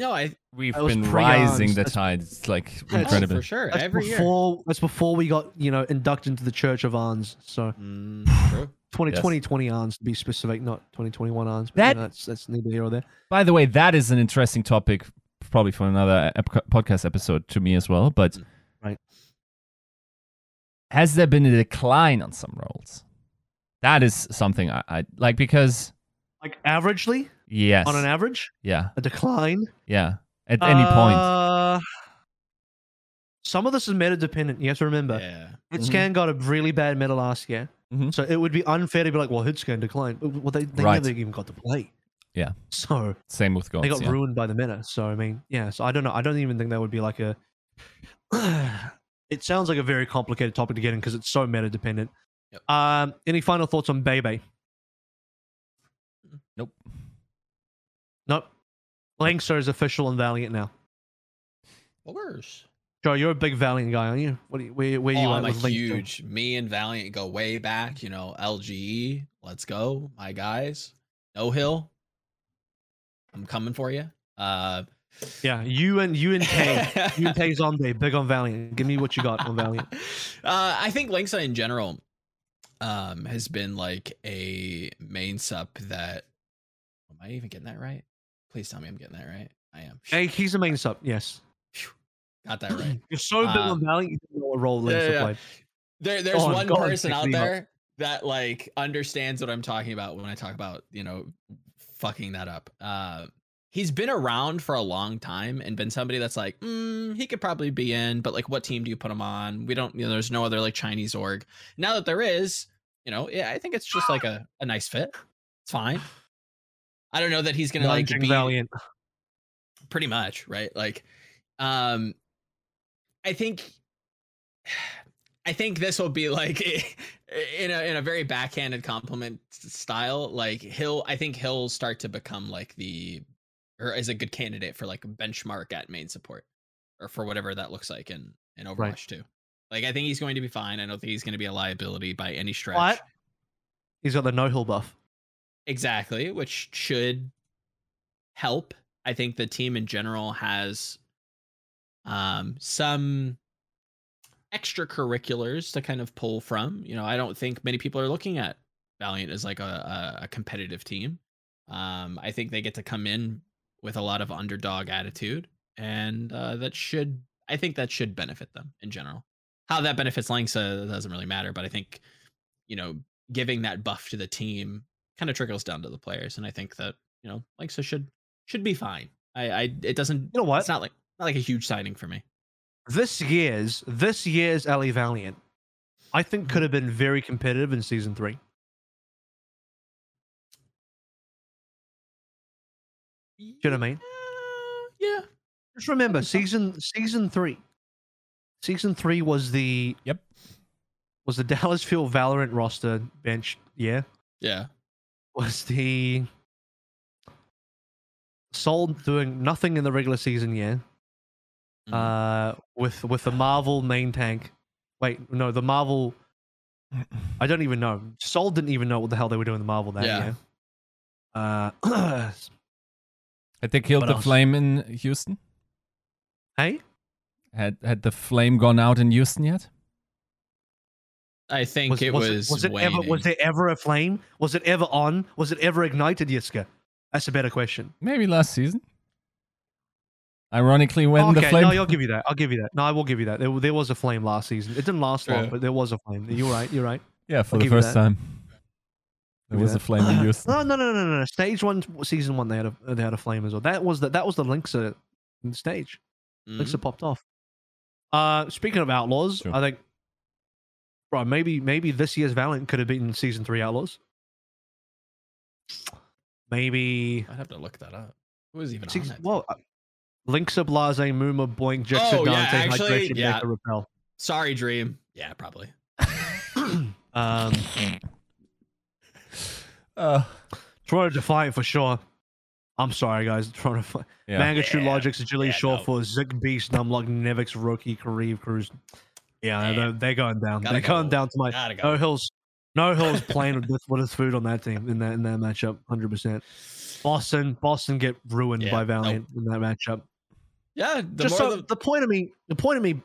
been rising the tide. It's like incredible for sure. Every year. That's before we got inducted into the Church of Arns. So. True. 2020 Arns to be specific, not 2021 Arns. That's neither here or there. By the way, that is an interesting topic, probably for another podcast episode to me as well. But right, has there been a decline on some roles? That is something I like, because like averagely, yes, on an average, yeah, a decline, yeah, at any point. Some of this is meta dependent. You have to remember, Hitscan got a really bad meta last year. So it would be unfair to be like, well, Hitscan declined. Well, they never even got to play. Yeah. So same with Gods. They got ruined by the meta. So I mean, yeah. So I don't know. I don't even think that would be like a. It sounds like a very complicated topic to get in because it's so meta dependent. Yep. Any final thoughts on Bebe? Nope. Nope. Linkzr is official and Valiant now. What worse? Joe, you're a big Valiant guy, aren't you? Where you at with Linkzr? Huge. Me and Valiant go way back. You know, LGE, let's go, my guys. No Hill, I'm coming for you. Yeah, you and Tay, you and Tay Zonde, big on Valiant. Give me what you got on Valiant. I think Linkzr in general has been like a main sup that. Am I even getting that right? Please tell me I'm getting that right. I am. Hey, he's a main sup. Yes. Not that right. You're so big on Valiant, you don't know what role Linkzr played. There's one person out there that like understands what I'm talking about when I talk about fucking that up. He's been around for a long time and been somebody that's like, he could probably be in, but like, what team do you put him on? We don't, there's no other like Chinese org. Now that there is, yeah, I think it's just like a nice fit. It's fine. I don't know that he's gonna like be Valiant. Pretty much, right? Like, I think this will be like in a very backhanded compliment style. Like I think he'll start to become like is a good candidate for like a benchmark at main support or for whatever that looks like in Overwatch 2. Like, I think he's going to be fine. I don't think he's going to be a liability by any stretch. What? He's got the no-hill buff. Exactly, which should help. I think the team in general has some extracurriculars to kind of pull from. I don't think many people are looking at Valiant as like a competitive team. I think they get to come in with a lot of underdog attitude, and that should benefit them in general. How that benefits Linkzr doesn't really matter, but I think giving that buff to the team kind of trickles down to the players, and I think that Linkzr should be fine. It doesn't. You know what? It's not like a huge signing for me. This year's LA Valiant I think could have been very competitive in season 3. Do you know what I mean? Yeah. Just remember, season three was the was the Dallas Fuel Valorant roster bench. Yeah. Yeah. Was the Seoul doing nothing in the regular season? Yeah. With the Marvel main tank. Wait, no, the Marvel. I don't even know. Seoul didn't even know what the hell they were doing. The Marvel that year. Had they killed the flame in Houston? Hey? Had the flame gone out in Houston yet? I think was there ever a flame? Was it ever on? Was it ever ignited, Yiska? That's a better question. Maybe last season. Ironically, when the flame... No, I'll give you that. I'll give you that. No, I will give you that. There was a flame last season. It didn't last long, but there was a flame. You're right. You're right. Yeah, for the first time. There was a flame in Houston. No. Stage 1, season 1, they had a flame as well. That was the Linkzr stage. Mm-hmm. Linkzr popped off. Speaking of Outlaws, sure. I think, bro, maybe this year's Valiant could have beaten season 3 Outlaws. Maybe I'd have to look that up. Who is even on that? Well, Linkzr, Blase, Muma, Boink, Jixer, Dante, Hydration, Baker, Repel. Sorry, Dream. Yeah, probably. Toronto Defiant for sure. I'm sorry, guys. Toronto Defiant. Yeah. Manga, True Logics, Agility, Shawful, Zik, Beast, Numlock, Nevix, Roki, Kareev, Cruz. Yeah, they're going down. They're going down to my No Hills. No Hills playing with his food on that team in that matchup, 100%. Boston get ruined by Valiant in that matchup. Yeah, the point of me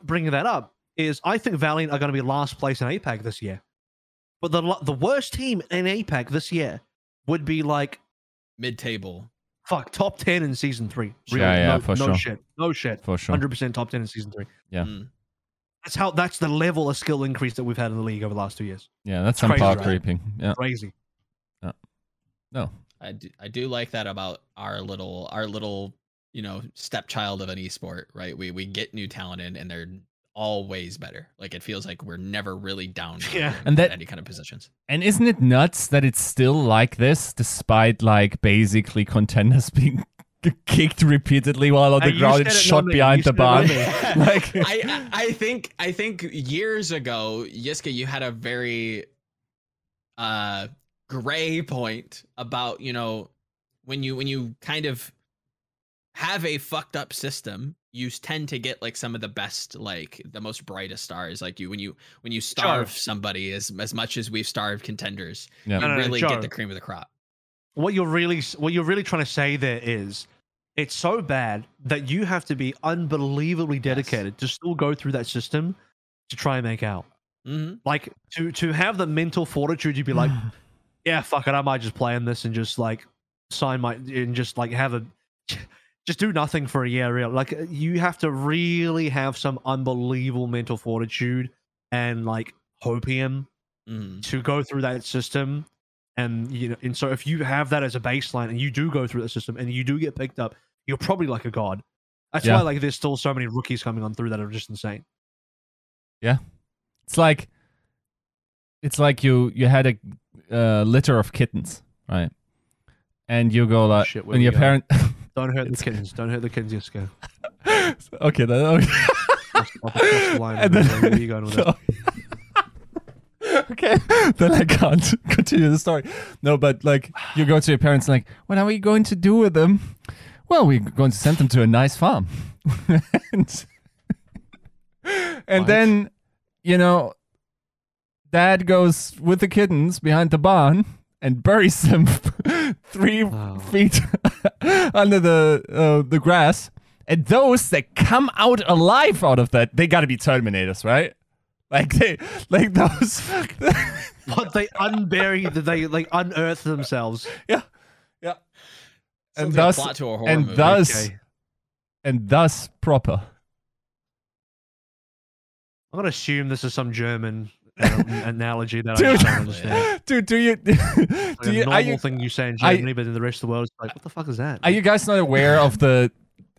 bringing that up is I think Valiant are going to be last place in APAC this year. But the worst team in APAC this year would be like mid-table. Fuck, top 10 in season 3. Really. No shit. For sure. 100% top 10 in season 3. Yeah. Mm. That's the level of skill increase that we've had in the league over the last 2 years. Yeah, that's some power creeping. Yeah. Crazy. Yeah. No. I do like that about our little, you know, stepchild of an esport, right? We get new talent in and they're always better. Like, it feels like we're never really down in any kind of positions. And isn't it nuts that it's still like this, despite like basically contenders being kicked repeatedly while on the ground and shot behind the barn? Like, I think years ago, Yiska, you had a very gray point about, you know, when you kind of have a fucked up system, you tend to get like some of the best, like the most brightest stars. Like when you starve somebody as much as we've starved contenders, you really get the cream of the crop. What you're really trying to say there is, it's so bad that you have to be unbelievably dedicated to still go through that system to try and make out. Mm-hmm. Like to have the mental fortitude, you'd be like, yeah, fuck it, I might just play in this and just like sign my and just like have a. Just do nothing for a year, real. Like, you have to really have some unbelievable mental fortitude and like hopium to go through that system. And, you know, and so if you have that as a baseline and you do go through that system and you do get picked up, you're probably like a god. That's why like there's still so many rookies coming on through that are just insane. Yeah. It's like you had a litter of kittens, right? And you go like, and your parent. Don't hurt the kittens. Don't hurt the kittens, Yiska. Okay, then. Okay. Okay, then I can't continue the story. No, but like, you go to your parents, like, what are we going to do with them? Well, we're going to send them to a nice farm. and then, you know, dad goes with the kittens behind the barn and buries them 3 feet under the grass, and those that come out alive out of that, they gotta be Terminators, right? Like those. What they unbury, they like unearth themselves. Yeah, yeah. And thus, like to a horror and movie. Thus, okay. And thus proper. I'm gonna assume this is some German. Analogy that I don't understand. Dude, are you thing you say in Germany, but in the rest of the world, it's like, what the fuck is that? Are you guys not aware of the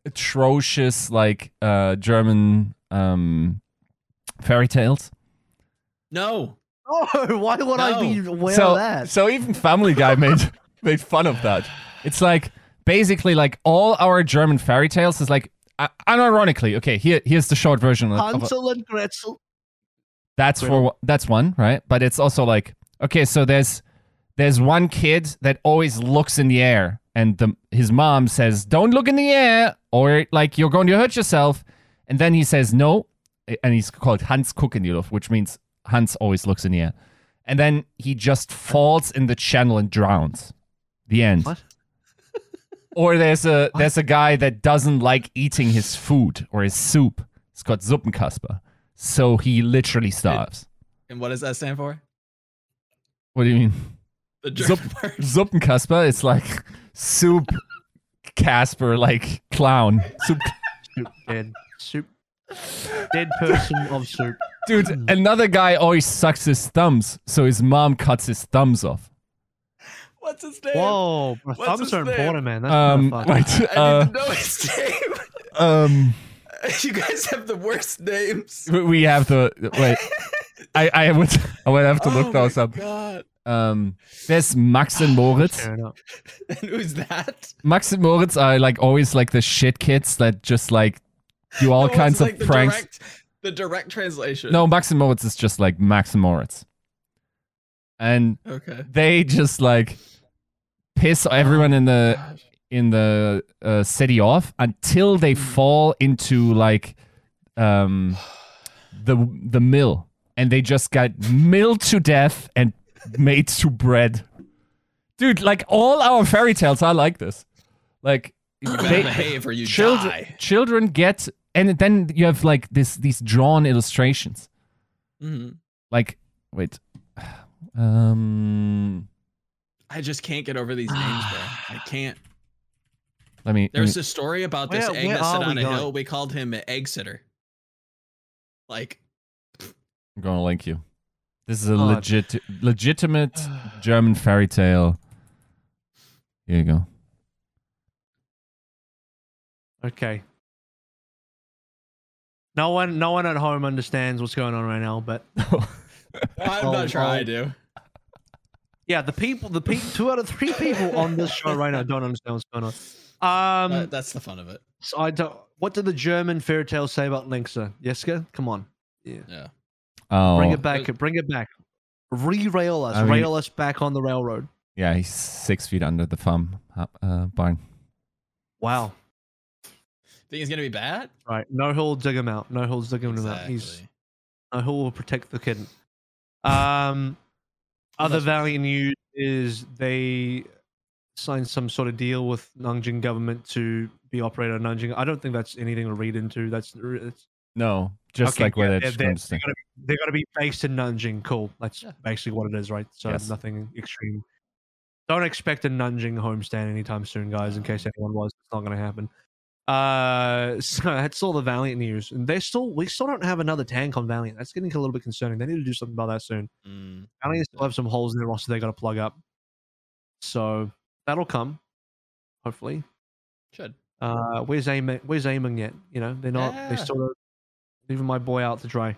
atrocious like German fairy tales? No. Oh, why would I be aware of that? So even Family Guy made fun of that. It's like, basically, like, all our German fairy tales is like, unironically, okay, here's the short version. Hansel and Gretel. That's one, right? But it's also like, okay, so there's one kid that always looks in the air, and his mom says, don't look in the air, or like, you're going to hurt yourself. And then he says, no, and he's called Hans Guck in die Luft, which means Hans always looks in the air. And then he just falls in the channel and drowns. The end. What? Or there's a guy that doesn't like eating his food or his soup. It's called Suppenkasper. So he literally starves. And what does that stand for? What do you mean? The German word. Suppenkasper. It's like soup Casper, like clown. Soup. Soup. Dead person of soup. Dude, another guy always sucks his thumbs, so his mom cuts his thumbs off. What's his name? Whoa, thumbs are important, man. That's right, I didn't know his name. You guys have the worst names. We have the wait. I would have to look those up. God. There's Max and Moritz. And who's that? Max and Moritz are like always like the shit kids that just like do all kinds of pranks. The direct translation. No, Max and Moritz is just like Max and Moritz. And they just like piss everyone in the city off until they fall into like the mill, and they just got milled to death and made to bread. Dude, like all our fairy tales are like this. Like children get, and then you have like these drawn illustrations. Like wait. I just can't get over these names, bro. I can't. There's a story about this egg that sat on a hill. We called him an egg sitter. Like, I'm gonna link you. This is a legitimate German fairy tale. Here you go. Okay. No one at home understands what's going on right now, but. I'm not sure I do. Yeah, the people, 2 out of 3 people on this show right now don't understand what's going on. That's the fun of it. So I don't. What did the German fairy tales say about Linkzr? Jeske, come on. Yeah. Oh. Bring it back. Bring it back. Re-rail us. Rail us back on the railroad. Yeah, he's 6 feet under the farm barn. Wow. Think he's gonna be bad? Right. No he'll dig him out. No he'll dig him out. He's. No who will protect the kitten. Other Valiant news is they signed some sort of deal with Nanjing government to be operated on Nanjing. I don't think that's anything to read into. No, just like where they're going to be based in Nanjing. Cool. That's basically what it is, right? So nothing extreme. Don't expect a Nanjing homestand anytime soon, guys, in case anyone was. It's not going to happen. So that's all the Valiant news, and we still don't have another tank on Valiant. That's getting a little bit concerning. They need to do something about that soon. Valiant still have some holes in their roster they got to plug up, so that'll come, hopefully. Should. Where's Aiming yet? You know they're not. Yeah. They still leaving my boy out to dry.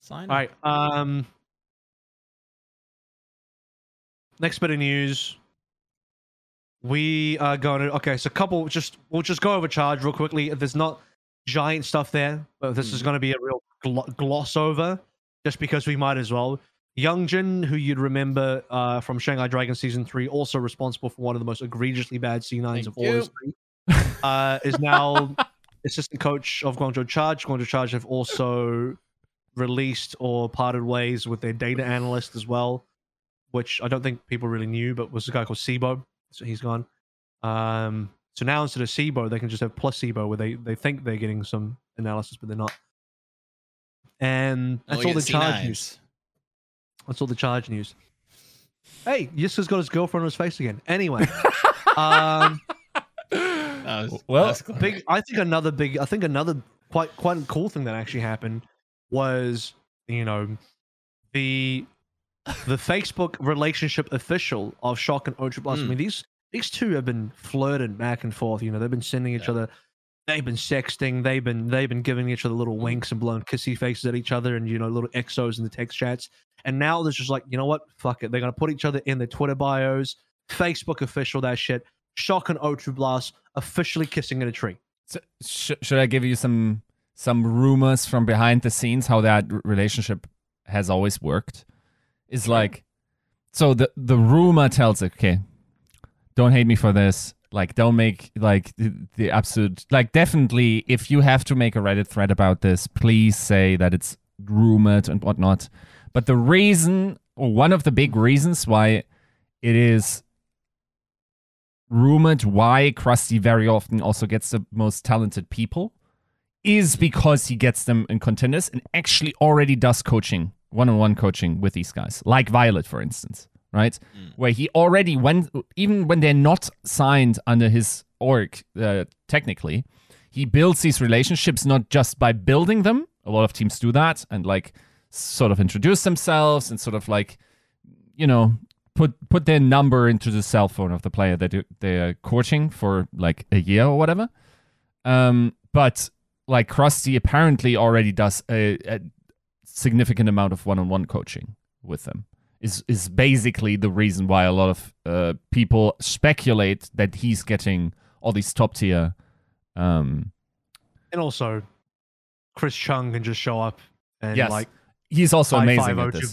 Sign. All right. Next bit of news. We are going to so we'll just go over Charge real quickly. There's not giant stuff there, but this is going to be a real gloss over, just because we might as well. Youngjin, who you'd remember from Shanghai Dragons Season 3, also responsible for one of the most egregiously bad C9s of all history, is now assistant coach of Guangzhou Charge. Guangzhou Charge have also released or parted ways with their data analyst as well, which I don't think people really knew, but was a guy called Sibo. So he's gone. So now instead of SIBO, they can just have placebo, where they think they're getting some analysis, but they're not. And that's all the Charge news. That's all the Charge news. Hey, Yiska's got his girlfriend on his face again. Anyway. I think another quite cool thing that actually happened was, you know, the Facebook relationship official of Shock and O2 Blast. I mean, these two have been flirting back and forth. You know, they've been sending each other. They've been sexting. They've been giving each other little winks and blowing kissy faces at each other, and little exos in the text chats. And now there's just like, you know what? Fuck it. They're gonna put each other in their Twitter bios, Facebook official that shit. Shock and O2 Blast officially kissing in a tree. So, should I give you some rumors from behind the scenes how that relationship has always worked? Is like, so the rumor tells it, okay, don't hate me for this. Like, don't make, like, the absolute... Like, definitely, if you have to make a Reddit thread about this, please say that it's rumored and whatnot. But the reason, or one of the big reasons why it is rumored, why Krusty very often also gets the most talented people, is because he gets them in contenders and actually already does coaching, one-on-one coaching with these guys. Like Violet, for instance. Right, where he already, even when they're not signed under his org, technically, he builds these relationships not just by building them. A lot of teams do that and like sort of introduce themselves and sort of like, put their number into the cell phone of the player that they're coaching for like a year or whatever. But like Krusty apparently already does a significant amount of one-on-one coaching with them. Is basically the reason why a lot of people speculate that he's getting all these top tier. And also, Chris Chung can just show up and like, he's also amazing at this.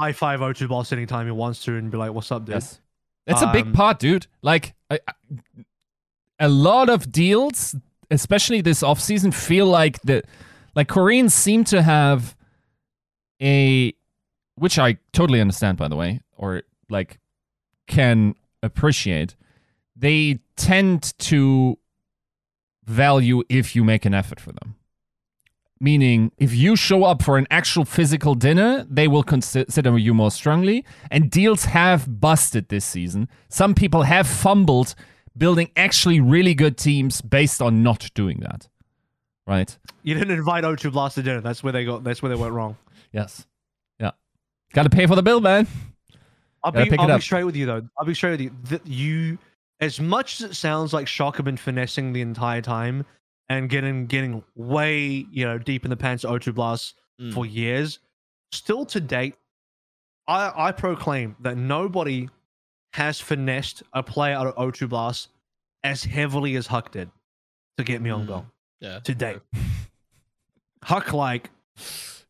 High five O2 Boss anytime he wants to and be like, "What's up, dude?" Yes. That's a big part, dude. Like a lot of deals, especially this offseason, feel like Koreans seem to have a, which I totally understand, by the way, or like can appreciate, they tend to value if you make an effort for them. Meaning, if you show up for an actual physical dinner, they will consider you more strongly. And deals have busted this season. Some people have fumbled building actually really good teams based on not doing that. Right? You didn't invite O2 Blast to dinner. That's where they went wrong. Yes. Gotta pay for the bill, man. I'll be straight with you, though. I'll be straight with you. As much as it sounds like Shock have been finessing the entire time and getting way, deep in the pants of O2 Blast for years, still to date, I proclaim that nobody has finessed a player out of O2 Blast as heavily as Huck did to get Myeongbong to date. Huck, like...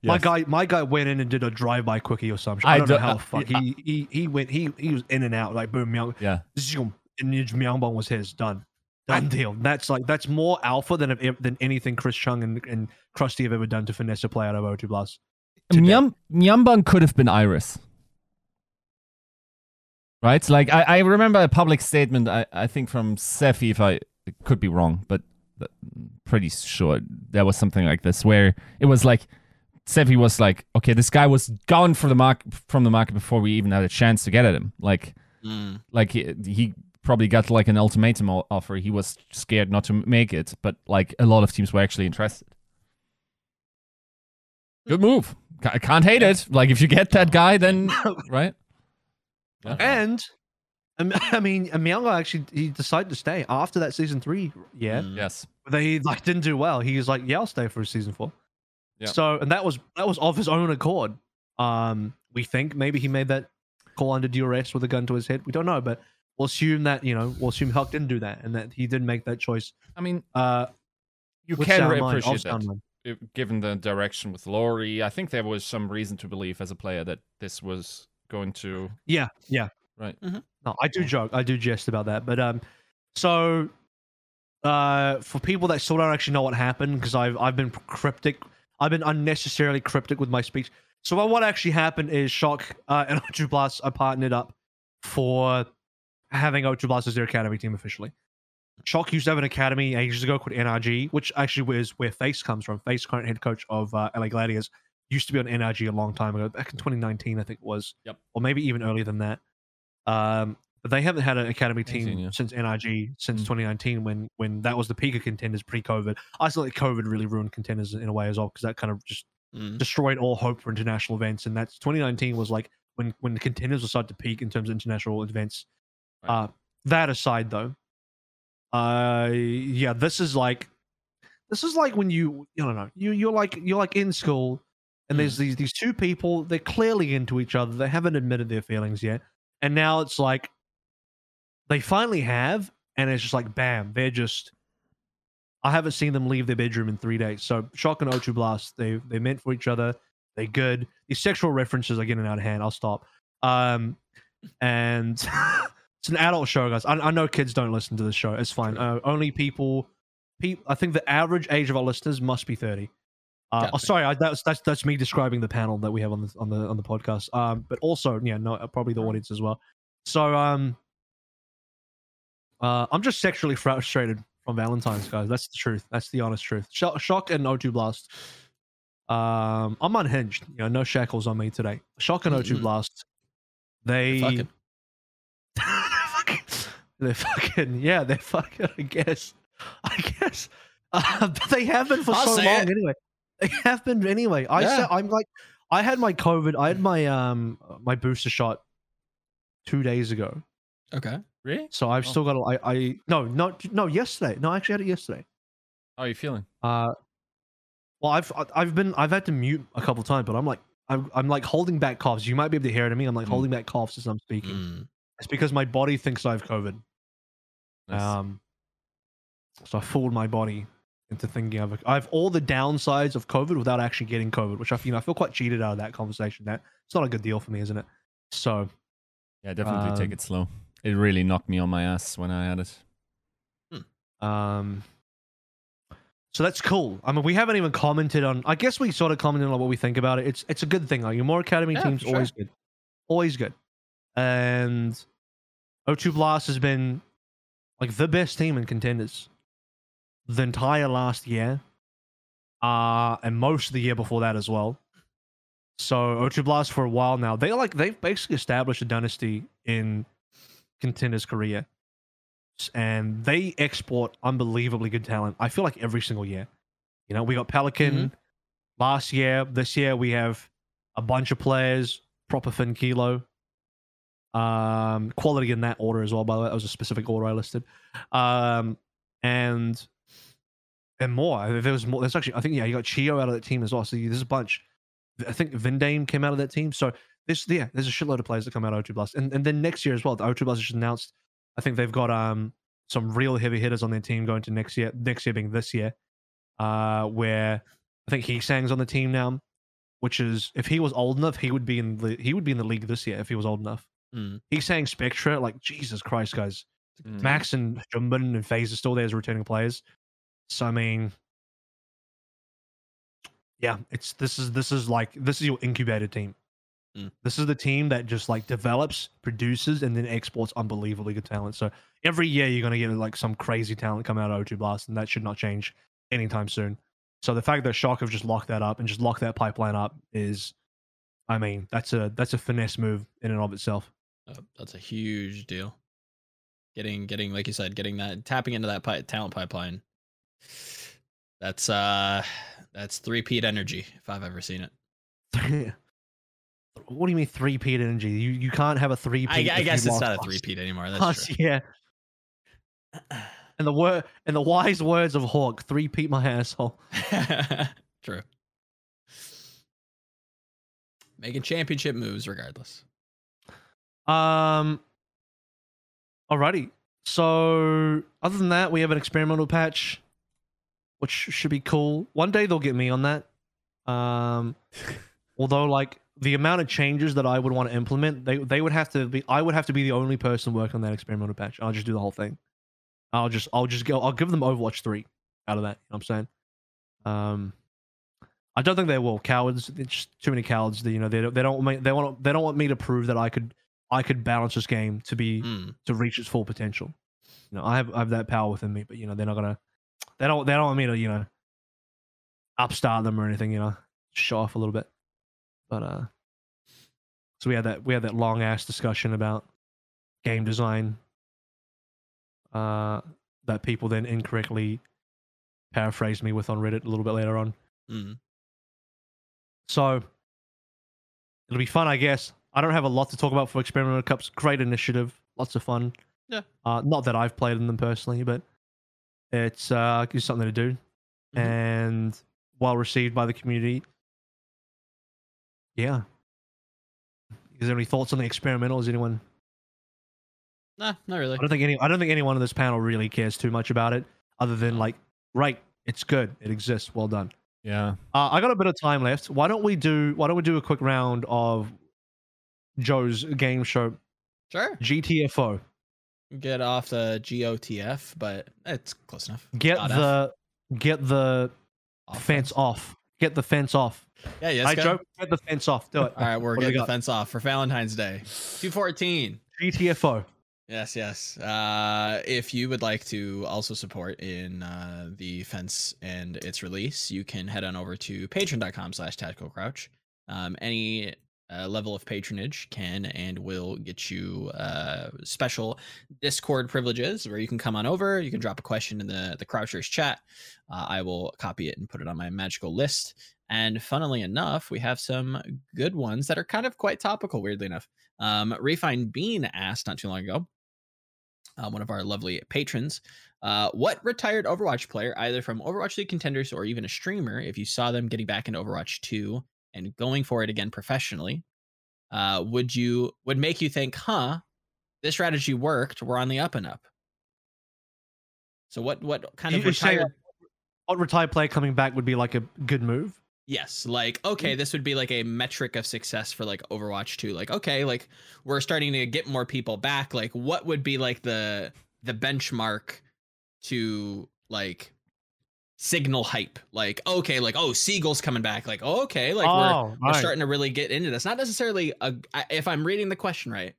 Yes. My guy went in and did a drive-by quickie or something. I don't know how the fuck. He was in and out, like boom, zoom, and Myeongbong was his. Done deal. That's more alpha than anything Chris Chung and Krusty have ever done to finesse a play out of O2 Blast. Myeongbong could have been Iris. Right? Like I remember a public statement I think from Seffi, if I could be wrong, but pretty sure there was something like this where it was like Sevi was like, okay, this guy was gone from the market before we even had a chance to get at him. Like, he probably got like an ultimatum offer. He was scared not to make it, but like a lot of teams were actually interested. Good move. I can't hate it. Like, if you get that guy, then right. And I mean, Myeongbong actually decided to stay after that season 3. Yeah. Yes. But he like didn't do well. He was like, yeah, I'll stay for season 4. Yeah. So, and that was of his own accord. We think maybe he made that call under duress with a gun to his head. We don't know, but we'll assume that, we'll assume Huck didn't do that and that he did make that choice. I mean, you can appreciate that given the direction with Laurie. I think there was some reason to believe as a player that this was going to. Yeah. Yeah. Right. Mm-hmm. No, I do joke. I do jest about that. But, for people that still don't actually know what happened, because I've been cryptic. I've been unnecessarily cryptic with my speech. So what actually happened is Shock and O2 Blast are partnered up for having O2 Blast as their academy team officially. Shock used to have an academy ages ago called NRG, which actually is where Face comes from. Face, current head coach of LA Gladiators, used to be on NRG a long time ago, back in 2019, I think it was. Yep. Or maybe even earlier than that. But they haven't had an academy team since NRG, since 2019, when that was the peak of contenders pre-COVID. I feel like COVID really ruined contenders in a way as well, because that kind of just destroyed all hope for international events. And that's 2019 was like when the contenders will start to peak in terms of international events. Right. That aside, though, this is like This is like when you're like in school, and there's these two people. They're clearly into each other. They haven't admitted their feelings yet, and now it's like they finally have, and it's just like bam, they're just. I haven't seen them leave their bedroom in 3 days. So Shock and O2 Blast, they're meant for each other. They're good. These sexual references are getting out of hand. I'll stop. And it's an adult show, guys. I know kids don't listen to this show. It's fine. Only people. I think the average age of our listeners must be 30. That's me describing the panel that we have on the podcast. But also, yeah, no, probably the audience as well. So, I'm just sexually frustrated from Valentine's, guys. That's the truth. That's the honest truth. Shock and O2 Blast. I'm unhinged. You know, no shackles on me today. Shock and O2 Blast. They're fucking. I guess. But they have been for so long anyway. They have been anyway. I had my COVID. I had my my booster shot 2 days ago. Okay. Really? So I've still got. Yesterday. No, I actually had it yesterday. How are you feeling? Well, I've had to mute a couple of times, but I'm like holding back coughs. You might be able to hear it to me. I'm like holding back coughs as I'm speaking. It's because my body thinks I have COVID. Nice. So I fooled my body into thinking I have all the downsides of COVID without actually getting COVID, which I feel quite cheated out of that conversation. That it's not a good deal for me, isn't it? So yeah, definitely take it slow. It really knocked me on my ass when I had it. So that's cool. I mean, we haven't even commented on. I guess we sort of commented on what we think about it. It's a good thing. Like your more academy teams, sure. always good. And O2 Blast has been like the best team in contenders the entire last year, and most of the year before that as well. So O2 Blast for a while now, they've basically established a dynasty in contenders Korea. And they export unbelievably good talent. I feel like every single year, you know, we got Pelican last year. This year we have a bunch of players. Proper Finn Kilo, quality in that order as well. By the way, that was a specific order I listed, and more. There was more. There's actually, I think, yeah, you got Chio out of that team as well. So there's a bunch. I think Vindame came out of that team. So there's a shitload of players that come out of O2 Blast, and then next year as well. The O2 Blast just announced. I think they've got some real heavy hitters on their team going to next year. Next year being this year, where I think Hee-Sang's on the team now, which is if he was old enough, he would be in the league this year if he was old enough. Hee-Sang, Spectra, like Jesus Christ, guys. Max and Jumbin and FaZe are still there as returning players. So I mean, yeah, this is your incubator team. This is the team that just like develops, produces, and then exports unbelievably good talent. So every year you're going to get like some crazy talent come out of O2 Blast, and that should not change anytime soon. So the fact that Shock have just locked that up and just locked that pipeline up is, I mean, that's a finesse move in and of itself. That's a huge deal. Getting like you said, tapping into that talent pipeline. That's three-peat energy if I've ever seen it. What do you mean three-peat energy? You can't have a three-peat. I guess it's not a three-peat anymore. That's true. Yeah. And the wise words of Hawk, three-peat my asshole. True. Making championship moves regardless. Alrighty. So other than that, we have an experimental patch, which should be cool. One day they'll get me on that. Although like the amount of changes that I would want to implement, I would have to be the only person working on that experimental patch. I'll just do the whole thing. I'll give them Overwatch 3 out of that. You know what I'm saying? I don't think they will. Cowards. It's just too many cowards. You know, they don't want me to prove that I could balance this game to reach its full potential. You know, I have that power within me, but you know, they're not gonna, they don't want me to, you know, upstart them or anything, you know, show off a little bit. But so we had that long ass discussion about game design that people then incorrectly paraphrased me with on Reddit a little bit later on. So it'll be fun, I guess. I don't have a lot to talk about for Experimental Cups. Great initiative, lots of fun. Yeah. Not that I've played in them personally, but it's something to do. mm-hmm. and well received by the community. Yeah. Is there any thoughts on the experimental? Is anyone? Nah, not really. I don't think anyone on this panel really cares too much about it, other than like, right, it's good, it exists, well done. Yeah. I got a bit of time left. Why don't we do a quick round of Joe's game show? Sure. GTFO. Get off the GOTF, but it's close enough. Get the fence off. Get the fence off. Yeah, yes. I joke. Get the fence off. Do it. All right, we're getting the fence off for Valentine's Day. 214. GTFO. Yes, yes. If you would like to also support in the fence and its release, you can head on over to patreon.com/tacticalcrouch. Any level of patronage can and will get you special Discord privileges where you can come on over. You can drop a question in the Crouchers chat. I will copy it and put it on my magical list. And funnily enough, we have some good ones that are kind of quite topical, weirdly enough. Refine Bean asked not too long ago, one of our lovely patrons, what retired Overwatch player, either from Overwatch League contenders or even a streamer, if you saw them getting back into Overwatch 2 and going for it again professionally, would make you think, huh, this strategy worked, we're on the up and up? So what retired player coming back would be like a good move? Yes, like, okay, this would be like a metric of success for like Overwatch 2. Like, okay, like we're starting to get more people back. Like, what would be like the benchmark to like signal hype? Like, okay, like, oh, Seagull's coming back. Like, oh, okay, like we're starting to really get into this. Not necessarily, if I'm reading the question right,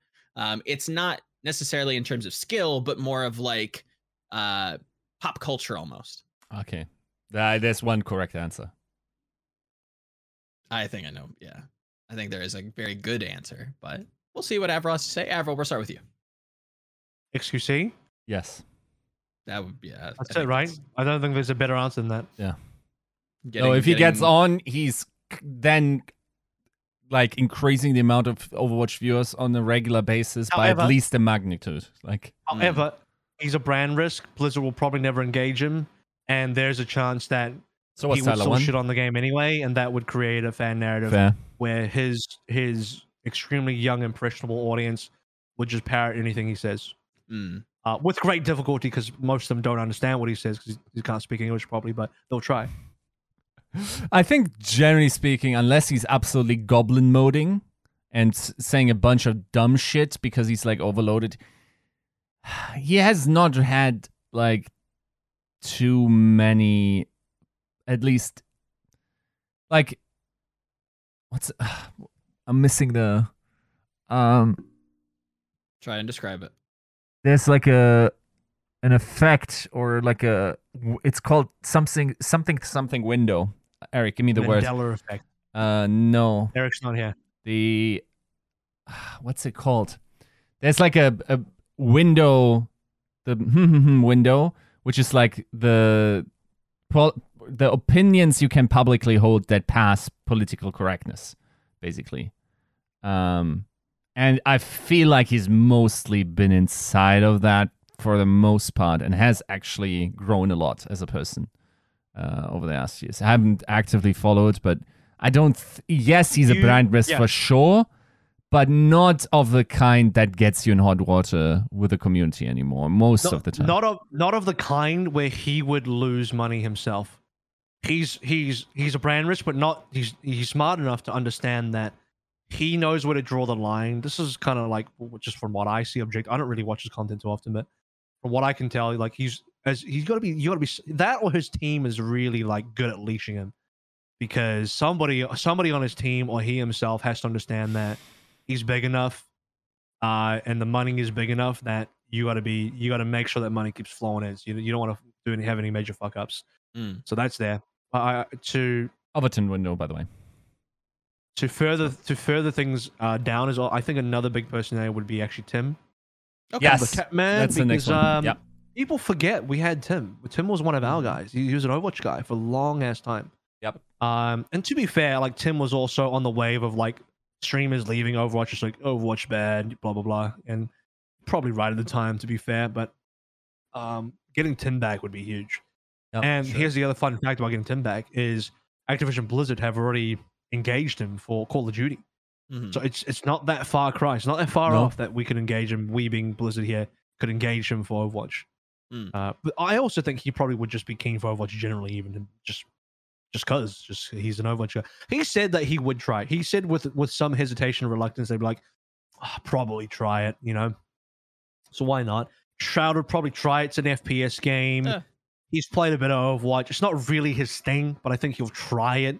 it's not necessarily in terms of skill, but more of like pop culture almost. Okay, there's one correct answer. I think I know. Yeah, I think there is a very good answer, but we'll see what Avril has to say. Avril, we'll start with you. XQC? Yes. That would be. Yeah, that's it, right? I don't think there's a better answer than that. Yeah. No, if he gets on, he's then like increasing the amount of Overwatch viewers on a regular basis by at least a magnitude. Like, however, he's a brand risk. Blizzard will probably never engage him, and there's a chance that. So he would sell shit on the game anyway, and that would create a fan narrative where his extremely young, impressionable audience would just parrot anything he says. Mm. With great difficulty, because most of them don't understand what he says, because he can't speak English properly, but they'll try. I think, generally speaking, unless he's absolutely goblin moding and saying a bunch of dumb shit because he's, like, overloaded, he has not had, like, too many... At least, like, what's I'm missing the try and describe it. There's like an effect or like it's called something window. Eric, give me the word. Mandela effect. No. Eric's not here. The what's it called? There's like a window, the window, which is like the opinions you can publicly hold that pass political correctness, basically. And I feel like he's mostly been inside of that for the most part and has actually grown a lot as a person over the last years. I haven't actively followed, but I don't... Yes, he's a brand risk for sure, but not of the kind that gets you in hot water with the community anymore, most of the time. Not of the kind where he would lose money himself. He's a brand risk, but not he's smart enough to understand that he knows where to draw the line. This is kind of like just from what I see. I don't really watch his content too often, but from what I can tell, like you got to be that, or his team is really like good at leashing him, because somebody on his team or he himself has to understand that he's big enough, and the money is big enough that you got to make sure that money keeps flowing in. So you don't want to have any major fuck ups. Mm. So that's there. To Overton window, by the way. To further things down as well, I think another big personality would be actually Tim. Okay. Yes, man, that's the next one. Yeah. People forget we had Tim. Tim was one of our guys. He was an Overwatch guy for a long ass time. Yep. And to be fair, like Tim was also on the wave of like streamers leaving Overwatch. It's like Overwatch bad, blah blah blah, and probably right at the time. To be fair, but getting Tim back would be huge. Yep, and sure. Here's the other fun fact about getting Tim back is Activision Blizzard have already engaged him for Call of Duty. Mm-hmm. So it's not that far cry. It's not that far off that we could engage him. We being Blizzard here could engage him for Overwatch. Mm. But I also think he probably would just be keen for Overwatch generally, even just because he's an Overwatch guy. He said that he would try. He said with some hesitation and reluctance, they'd be like, oh, probably try it, you know? So why not? Shroud would probably try it. It's an FPS game. Yeah. He's played a bit of Overwatch. It's not really his thing, but I think he'll try it.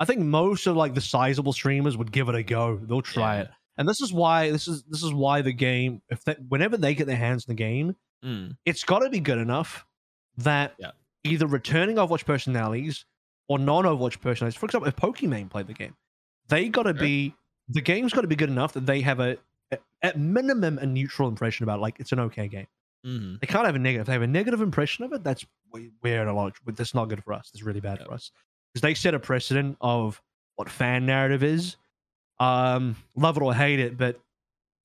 I think most of like the sizable streamers would give it a go. They'll try it. And this is why this is why the game, if that whenever they get their hands in the game, it's got to be good enough that either returning Overwatch personalities or non-Overwatch personalities, for example, if Pokimane played the game, they got to be the game's got to be good enough that they have a at minimum a neutral impression about it. Like it's an okay game. They can't have a negative. If they have a negative impression of it, that's we're in a lot. That's not good for us. It's really bad for us because they set a precedent of what fan narrative is. Love it or hate it, but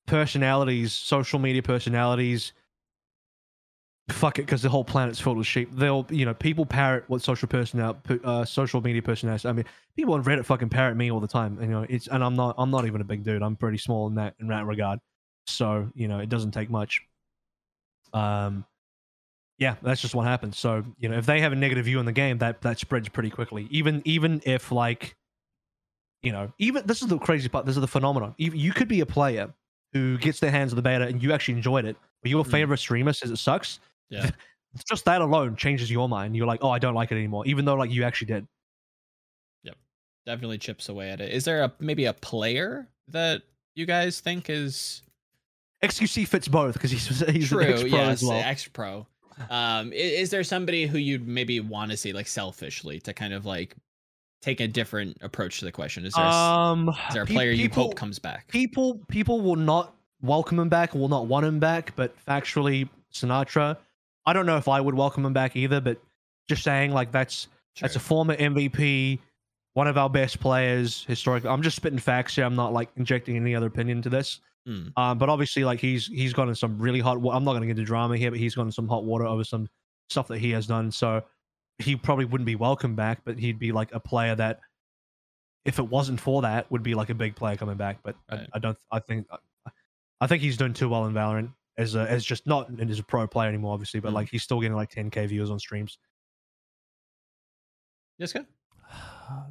personalities, social media personalities, fuck it, because the whole planet's filled with sheep. They'll, you know, people parrot what social media personalities. I mean, people on Reddit fucking parrot me all the time. You know, it's and I'm not even a big dude. I'm pretty small in that regard. So you know, it doesn't take much. Yeah, that's just what happens. So you know, if they have a negative view on the game, that spreads pretty quickly. Even if like. You know, even this is the crazy part. This is the phenomenon. You could be a player who gets their hands on the beta and you actually enjoyed it, but your favorite streamer says it sucks. Yeah. Just that alone changes your mind. You're like, oh, I don't like it anymore, even though like you actually did. Yep, definitely chips away at it. Is there maybe a player that you guys think is? XQC fits both because he's an ex-pro as well. Ex-pro. Is there somebody who you'd maybe want to see like selfishly to kind of like? Take a different approach to the question. Is there a player you hope comes back? People will not welcome him back, will not want him back, but factually, Sinatra. I don't know if I would welcome him back either, but just saying like that's a former MVP, one of our best players historically. I'm just spitting facts here. I'm not like injecting any other opinion to this. But obviously, like he's gone in some really hot. I'm not going to get into drama here, but he's gone in some hot water over some stuff that he has done. So. He probably wouldn't be welcome back, but he'd be like a player that, if it wasn't for that, would be like a big player coming back. But right. I think he's doing too well in Valorant as just not as a pro player anymore, obviously. But like he's still getting like 10K viewers on streams. Jessica,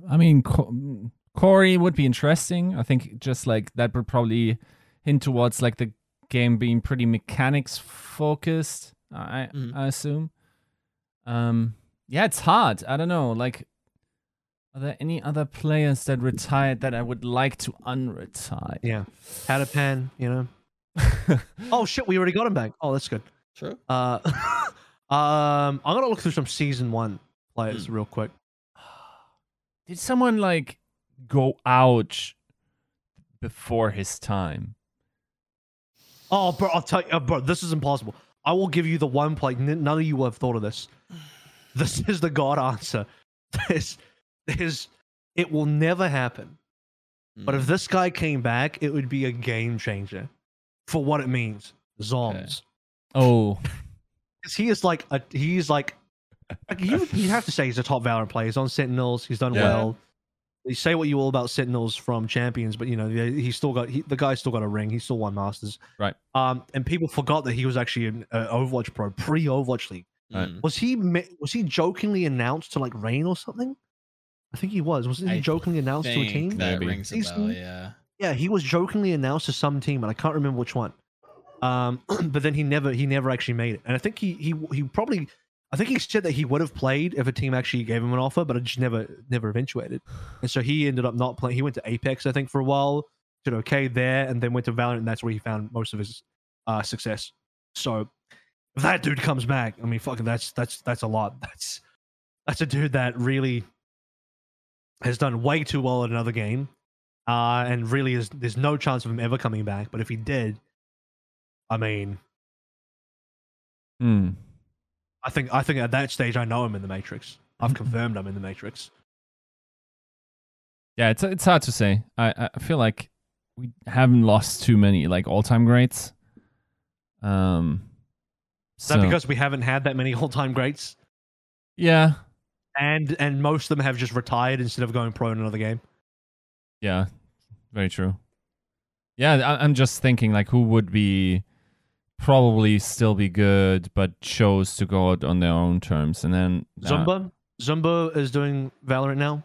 I mean, Corey would be interesting. I think just like that would probably hint towards like the game being pretty mechanics focused. I assume. Yeah, it's hard. I don't know. Like, are there any other players that retired that I would like to unretire? Yeah. Hadapan, you know. Oh, shit. We already got him back. Oh, that's good. True. I'm going to look through some season one players real quick. Did someone, like, go out before his time? Oh, bro, I'll tell you. Bro, this is impossible. I will give you the one play. None of you will have thought of this. This is the God answer. It will never happen. But if this guy came back, it would be a game changer for what it means. Zoms. Okay. Oh. Because you have to say he's a top Valorant player. He's on Sentinels. He's done well. You say what you will about Sentinels from Champions, but you know, the guy's still got a ring. He still won Masters. Right. And people forgot that he was actually an Overwatch pro, pre-Overwatch League. Right. Was he jokingly announced to like Rain or something? I think he was. Wasn't he jokingly announced to a team? That rings a bell, yeah, he was jokingly announced to some team, and I can't remember which one. But then he never actually made it. And I think he said that he would have played if a team actually gave him an offer, but it just never eventuated. And so he ended up not playing. He went to Apex, I think, for a while. Did okay there, and then went to Valorant, and that's where he found most of his success. So. If that dude comes back, I mean, fucking, that's a lot. That's a dude that really has done way too well at another game, and really there's no chance of him ever coming back. But if he did, I mean, I think at that stage, I know I'm in the Matrix. I've confirmed I'm in the Matrix. Yeah, it's hard to say. I feel like we haven't lost too many like all-time greats. Is that because we haven't had that many all-time greats? Yeah. And most of them have just retired instead of going pro in another game. Yeah, very true. Yeah, I'm just thinking, like, who would be probably still be good, but chose to go out on their own terms. And then Zumba. Zumba is doing Valorant now.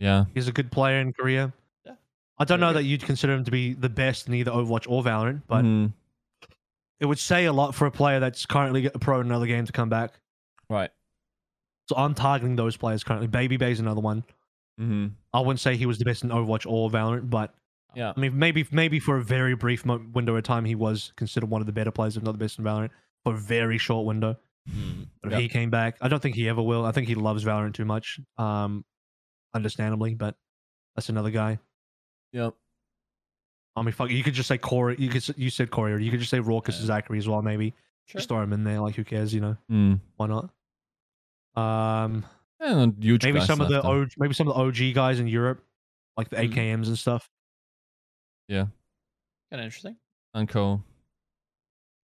Yeah. He's a good player in Korea. Yeah. I don't know that you'd consider him to be the best in either Overwatch or Valorant, but it would say a lot for a player that's currently a pro in another game to come back. Right. So I'm targeting those players currently. Baby Bay's another one. Mm-hmm. I wouldn't say he was the best in Overwatch or Valorant, but yeah, I mean, maybe for a very brief window of time, he was considered one of the better players, if not the best in Valorant, for a very short window. But if he came back, I don't think he ever will. I think he loves Valorant too much, understandably. But that's another guy. Yep. I mean, fuck, you could just say Corey. You said Corey, or you could just say Raucus Zachary as well. Maybe just throw him in there. Like, who cares? You know, why not? Maybe some of the OG guys in Europe, like the AKMs and stuff. Yeah, kind of interesting. Uncle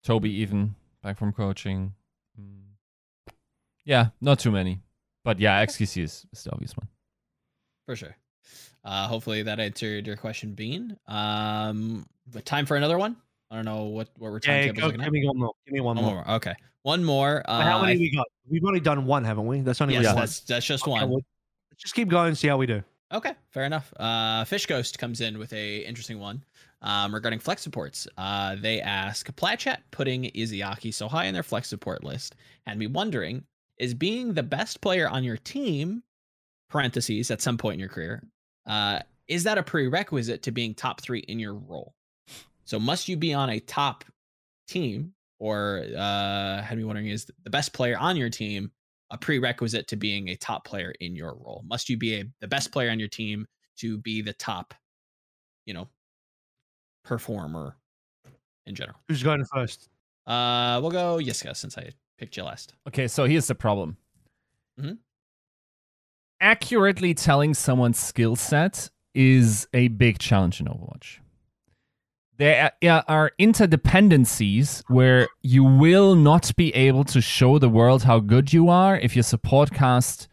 Toby, even back from coaching. Yeah, not too many, but yeah, XQC is the obvious one for sure. Hopefully that answered your question, Bean. But time for another one. I don't know what we're trying to give me one more. Give me one more. Okay, one more. How many we got? We've only done one, haven't we? That's only one. That's just one. We'll just keep going and see how we do. Okay, fair enough. Fish Ghost comes in with a interesting one regarding flex supports. They ask, PlatChat putting Izayaki so high in their flex support list had me wondering, is being the best player on your team, parentheses, at some point in your career, is that a prerequisite to being top 3 in your role? So must you be on a top team, or had me wondering, is the best player on your team a prerequisite to being a top player in your role? Must you be the best player on your team to be the top, you know, performer in general? Who's going first? We'll go Yiska, since I picked you last. Okay, so here's the problem. Accurately telling someone's skill set is a big challenge in Overwatch. There are interdependencies where you will not be able to show the world how good you are if your support cast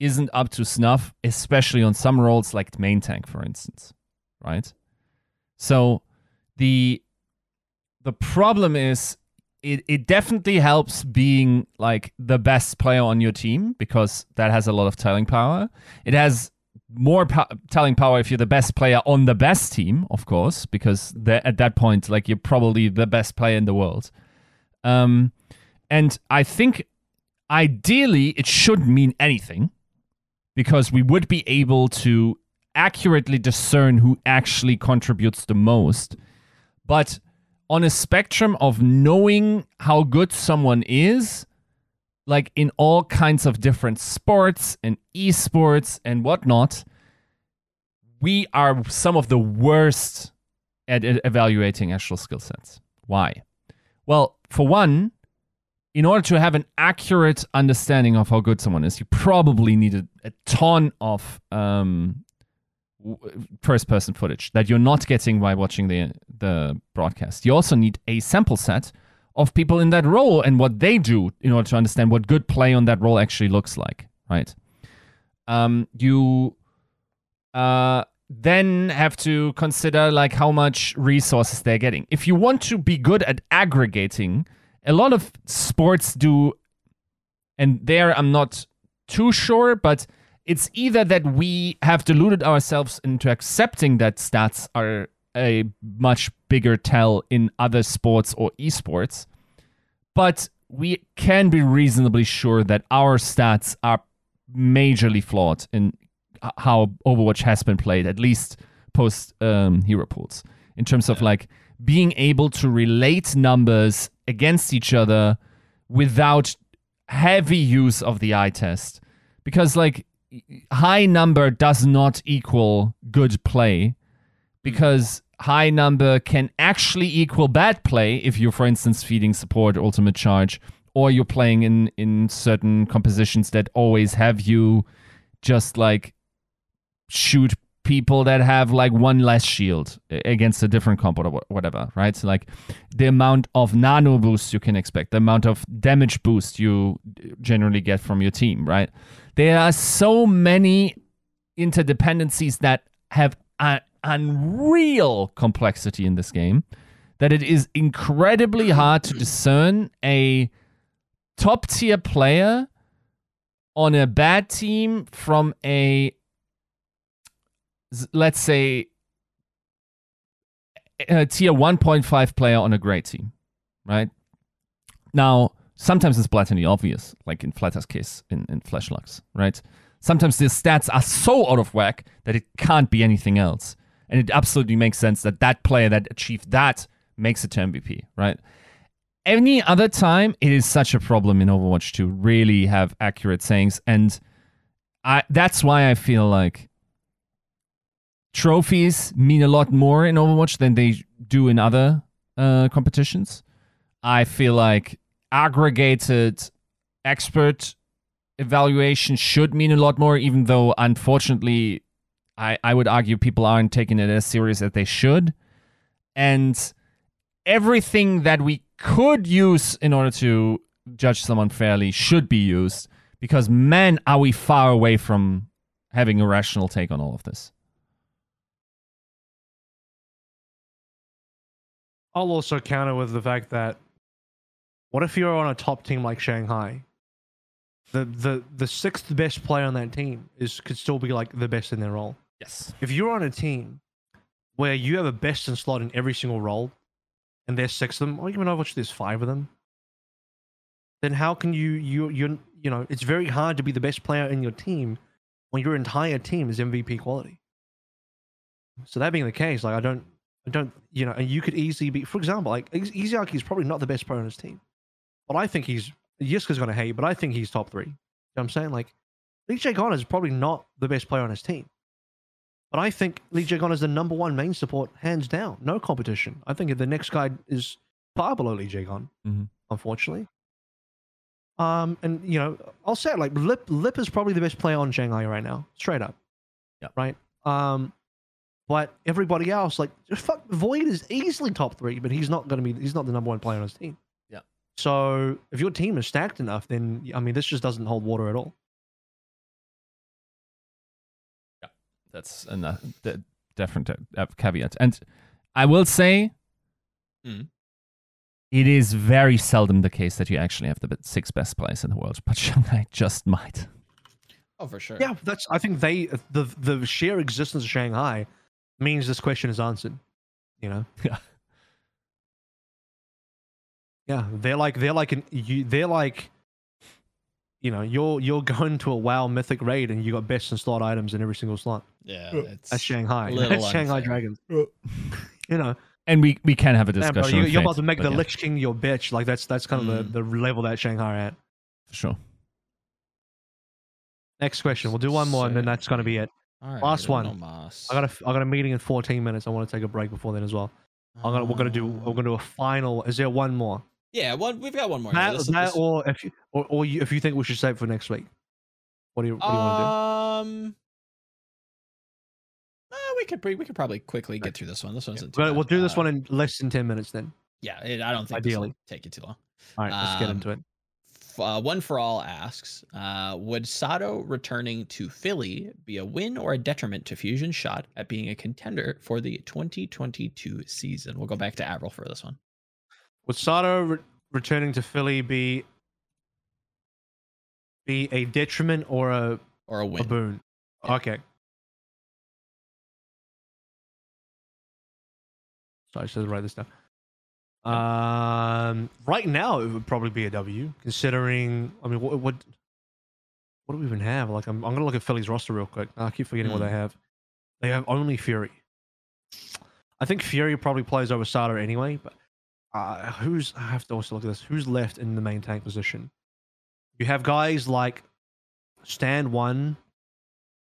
isn't up to snuff, especially on some roles like main tank, for instance, right? So the problem is it definitely helps being like the best player on your team because that has a lot of telling power. It has more telling power if you're the best player on the best team, of course, because at that point, like, you're probably the best player in the world. And I think ideally it shouldn't mean anything because we would be able to accurately discern who actually contributes the most. But on a spectrum of knowing how good someone is, like in all kinds of different sports and esports and whatnot, we are some of the worst at evaluating actual skill sets. Why? Well, for one, in order to have an accurate understanding of how good someone is, you probably need a ton of first-person footage that you're not getting by watching the broadcast. You also need a sample set of people in that role and what they do in order to understand what good play on that role actually looks like, right? You then have to consider like how much resources they're getting. If you want to be good at aggregating, a lot of sports do, and there I'm not too sure, but it's either that we have deluded ourselves into accepting that stats are a much bigger tell in other sports or esports, but we can be reasonably sure that our stats are majorly flawed in how Overwatch has been played, at least post hero pools, in terms of like being able to relate numbers against each other without heavy use of the eye test, because like high number does not equal good play, because high number can actually equal bad play if you're, for instance, feeding support ultimate charge, or you're playing in certain compositions that always have you just like shoot people that have like one less shield against a different comp or whatever, right? So like the amount of nano boosts you can expect, the amount of damage boost you generally get from your team, right? There are so many interdependencies that have an unreal complexity in this game that it is incredibly hard to discern a top tier player on a bad team from a, let's say, a tier 1.5 player on a great team, right? Now, sometimes it's blatantly obvious, like in Flatter's case in Flashlux, right? Sometimes the stats are so out of whack that it can't be anything else. And it absolutely makes sense that that player that achieved that makes it to MVP, right? Any other time, it is such a problem in Overwatch to really have accurate sayings. And that's why I feel like trophies mean a lot more in Overwatch than they do in other competitions. I feel like aggregated expert evaluation should mean a lot more, even though, unfortunately, I would argue people aren't taking it as serious as they should. And everything that we could use in order to judge someone fairly should be used, because man, are we far away from having a rational take on all of this. I'll also counter with the fact that what if you're on a top team like Shanghai? The sixth best player on that team could still be like the best in their role. Yes. If you're on a team where you have a best in slot in every single role, and there's six of them, or even Overwatch there's five of them, then how can you know, it's very hard to be the best player in your team when your entire team is MVP quality. So that being the case, like I don't you know, and you could easily be, for example, like Izaki is probably not the best player on his team, but I think he's, Yiska's gonna hate, but I think he's top three. You know what I'm saying? Like Lee Jae Gon is probably not the best player on his team, but I think Lee Jae Gon is the number one main support, hands down. No competition. I think the next guy is far below Lee Jae Gon, unfortunately. And, you know, I'll say it, like, Lip is probably the best player on Shanghai right now, straight up. Yeah. Right? But everybody else, like, fuck, Void is easily top three, but he's not the number one player on his team. Yeah. So if your team is stacked enough, then, I mean, this just doesn't hold water at all. That's a different caveat. And I will say it is very seldom the case that you actually have the six best players in the world, but Shanghai just might. Oh, for sure. Yeah, that's. I think the sheer existence of Shanghai means this question is answered, you know? Yeah. Yeah, they're like you know, you're going to a WoW mythic raid and you got best in slot items in every single slot. Yeah, that's Shanghai. That's Shanghai Dragons. You know, and we can have a discussion. You're about to make the Lich King your bitch. Like that's kind of the level that Shanghai are at. For sure. Next question. We'll do one more and then that's gonna be it. All right, last one. I got a meeting in 14 minutes. I want to take a break before then as well. We're gonna do a final. Is there one more? Yeah, we've got one more. If you think we should save for next week, what do you want to do? We could probably quickly get through this one. This one's we'll do this one in less than 10 minutes then. Yeah, I don't think this will take you too long. All right, let's get into it. One for all asks: would Sado returning to Philly be a win or a detriment to Fusion's shot at being a contender for the 2022 season? We'll go back to Avril for this one. Would Sado returning to Philly be a detriment or a win? A boon? Yeah. Okay. Sorry, I should write this down. Right now it would probably be a W, considering. I mean, what do we even have? Like, I'm gonna look at Philly's roster real quick. I keep forgetting what they have. They have only Fury. I think Fury probably plays over Sado anyway, but. I have to also look at this. Who's left in the main tank position? You have guys like Stand One,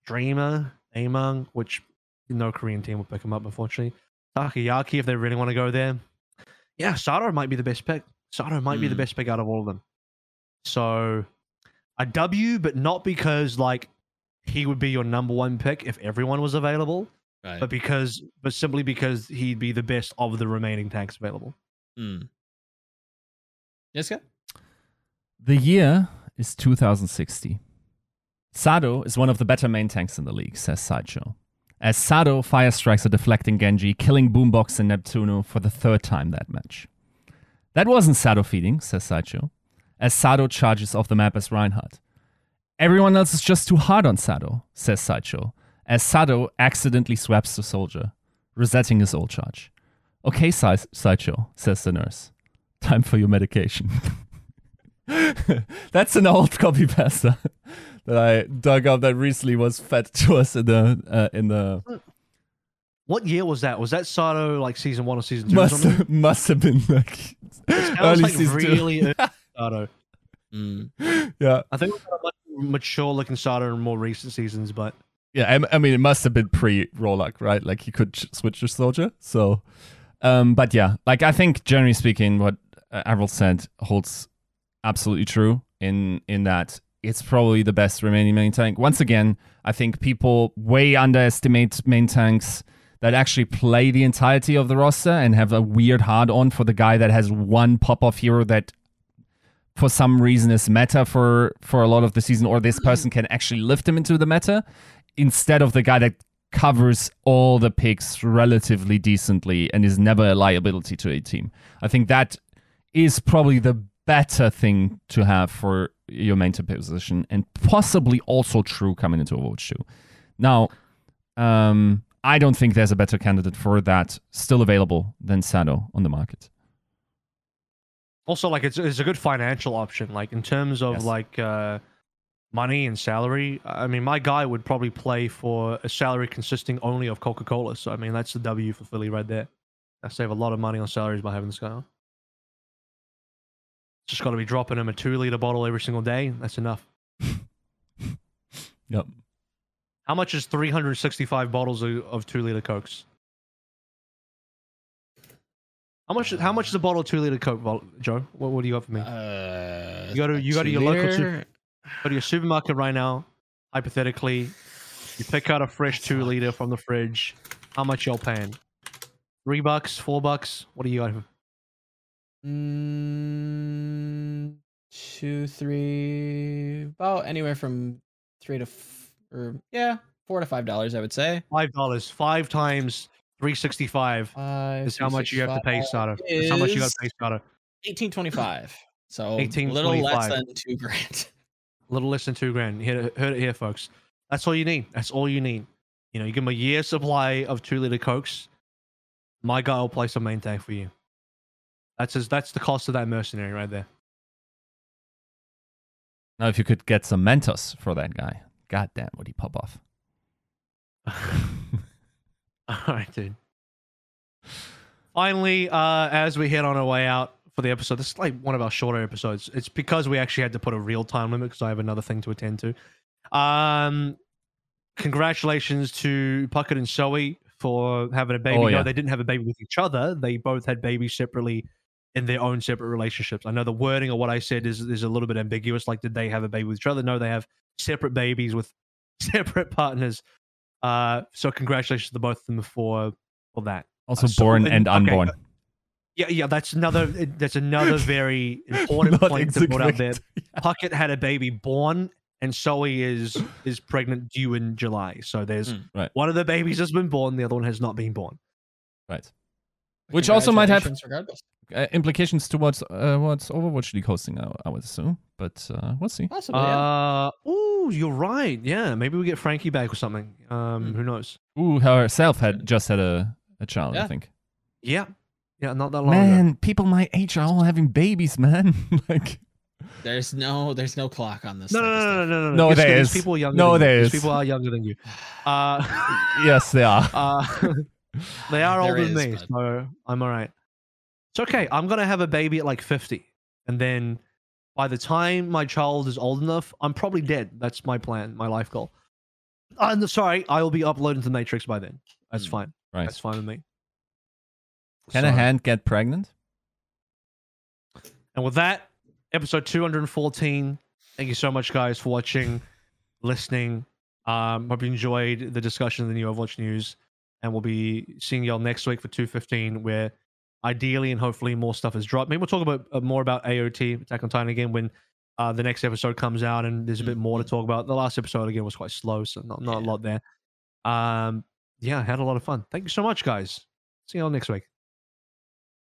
Dreamer, Among, which no Korean team will pick him up, unfortunately. Takayaki, if they really want to go there. Yeah, Sado might be the best pick. Sado might be the best pick out of all of them. So a W, but not because like he would be your number one pick if everyone was available, right. but simply because he'd be the best of the remaining tanks available. Mm. Yes, sir? The year is 2060. Sado is one of the better main tanks in the league, says Sideshow. As Sado fire strikes a deflecting Genji, killing Boombox and Neptuno for the third time that match. That wasn't Sado feeding, says Sideshow, as Sado charges off the map as Reinhardt. Everyone else is just too hard on Sado, says Sideshow, as Sado accidentally swaps the soldier, resetting his old charge. Okay, Sideshow, says the nurse. Time for your medication. That's an old copy pasta that I dug up that recently was fed to us in the What year was that? Was that Sado like season 1 or season 2? Must have been like early like season really 2. Early Sado. Mm. Yeah. I think it was a much mature looking Sado in more recent seasons, but yeah, I mean it must have been pre Rollock, right? Like you could switch your soldier. So but yeah, like I think generally speaking what Avril said holds absolutely true in that it's probably the best remaining main tank. Once again, I think people way underestimate main tanks that actually play the entirety of the roster and have a weird hard-on for the guy that has one pop-off hero that for some reason is meta for a lot of the season, or this person can actually lift him into the meta instead of the guy that covers all the picks relatively decently and is never a liability to a team. I think that is probably the better thing to have for your main tank position, and possibly also true coming into Overwatch 2. Now, I don't think there's a better candidate for that still available than Sado on the market. Also, like it's a good financial option, like in terms of yes. like money and salary. I mean, my guy would probably play for a salary consisting only of Coca-Cola. So I mean, that's the W for Philly right there. I save a lot of money on salaries by having this guy on. Just got to be dropping him a 2-liter bottle every single day. That's enough. Yep. How much is 365 bottles of 2-liter Cokes? How much is a bottle of 2-liter Coke, Joe? What do you got for me? You go to your local go to your supermarket right now. Hypothetically, you pick out a fresh 2-liter from the fridge. How much y'all paying? $3, $4? What do you got? 2, 3, about anywhere from $4 to $5, I would say. $5, 5 times 365 is how much you have to pay, Sado. That's how much you got to pay, Sado. $18.25. So a little less than $2,000. A little less than $2,000. You heard it here, folks. That's all you need. That's all you need. You know, you give him a year's supply of 2-liter Cokes. My guy will play some main tank for you. That's the cost of that mercenary right there. Now, if you could get some Mentos for that guy, goddamn, would he pop off? All right, dude. Finally, as we head on our way out for the episode, this is like one of our shorter episodes. It's because we actually had to put a real time limit because I have another thing to attend to. Congratulations to Puckett and Zoe for having a baby. Oh, yeah. No, they didn't have a baby with each other. They both had babies separately in their own separate relationships. I know the wording of what I said is a little bit ambiguous. Like, did they have a baby with each other? No, they have separate babies with separate partners. So congratulations to both of them for that. Also born and unborn. Okay. Yeah, that's another very important point to put out there. Yeah. Puckett had a baby born, and Zoe is pregnant, due in July. So there's right. One of the babies has been born, the other one has not been born. Right. Which also might have implications towards what's Overwatch League hosting, I would assume. But we'll see. Possibly, yeah. Ooh, you're right. Yeah, maybe we get Frankie back or something. Who knows? Ooh, herself just had a child, yeah. I think. Yeah. Yeah, not that long ago. People my age are all having babies, man. Like... There's no clock on this. No. It's there is. People younger no, than there you. Is. People are younger than you. Yes, they are. They are older than me, so I'm all right. It's okay. I'm gonna have a baby at like 50, and then by the time my child is old enough, I'm probably dead. That's my plan, my life goal. I'm sorry, I will be uploading to the Matrix by then. That's fine. Right. That's fine with me. Can a hand get pregnant? And with that. Episode 214. Thank you so much, guys, for watching, listening, Hope you enjoyed the discussion of the new Overwatch news, and we'll be seeing y'all next week for 2:15, where ideally and hopefully more stuff is dropped. Maybe we'll talk about more about AOT, Attack on Titan, again when the next episode comes out, and there's a bit more to talk about. The last episode again was quite slow, so not a lot there. Yeah, I had a lot of fun. Thank you so much, guys. See y'all next week.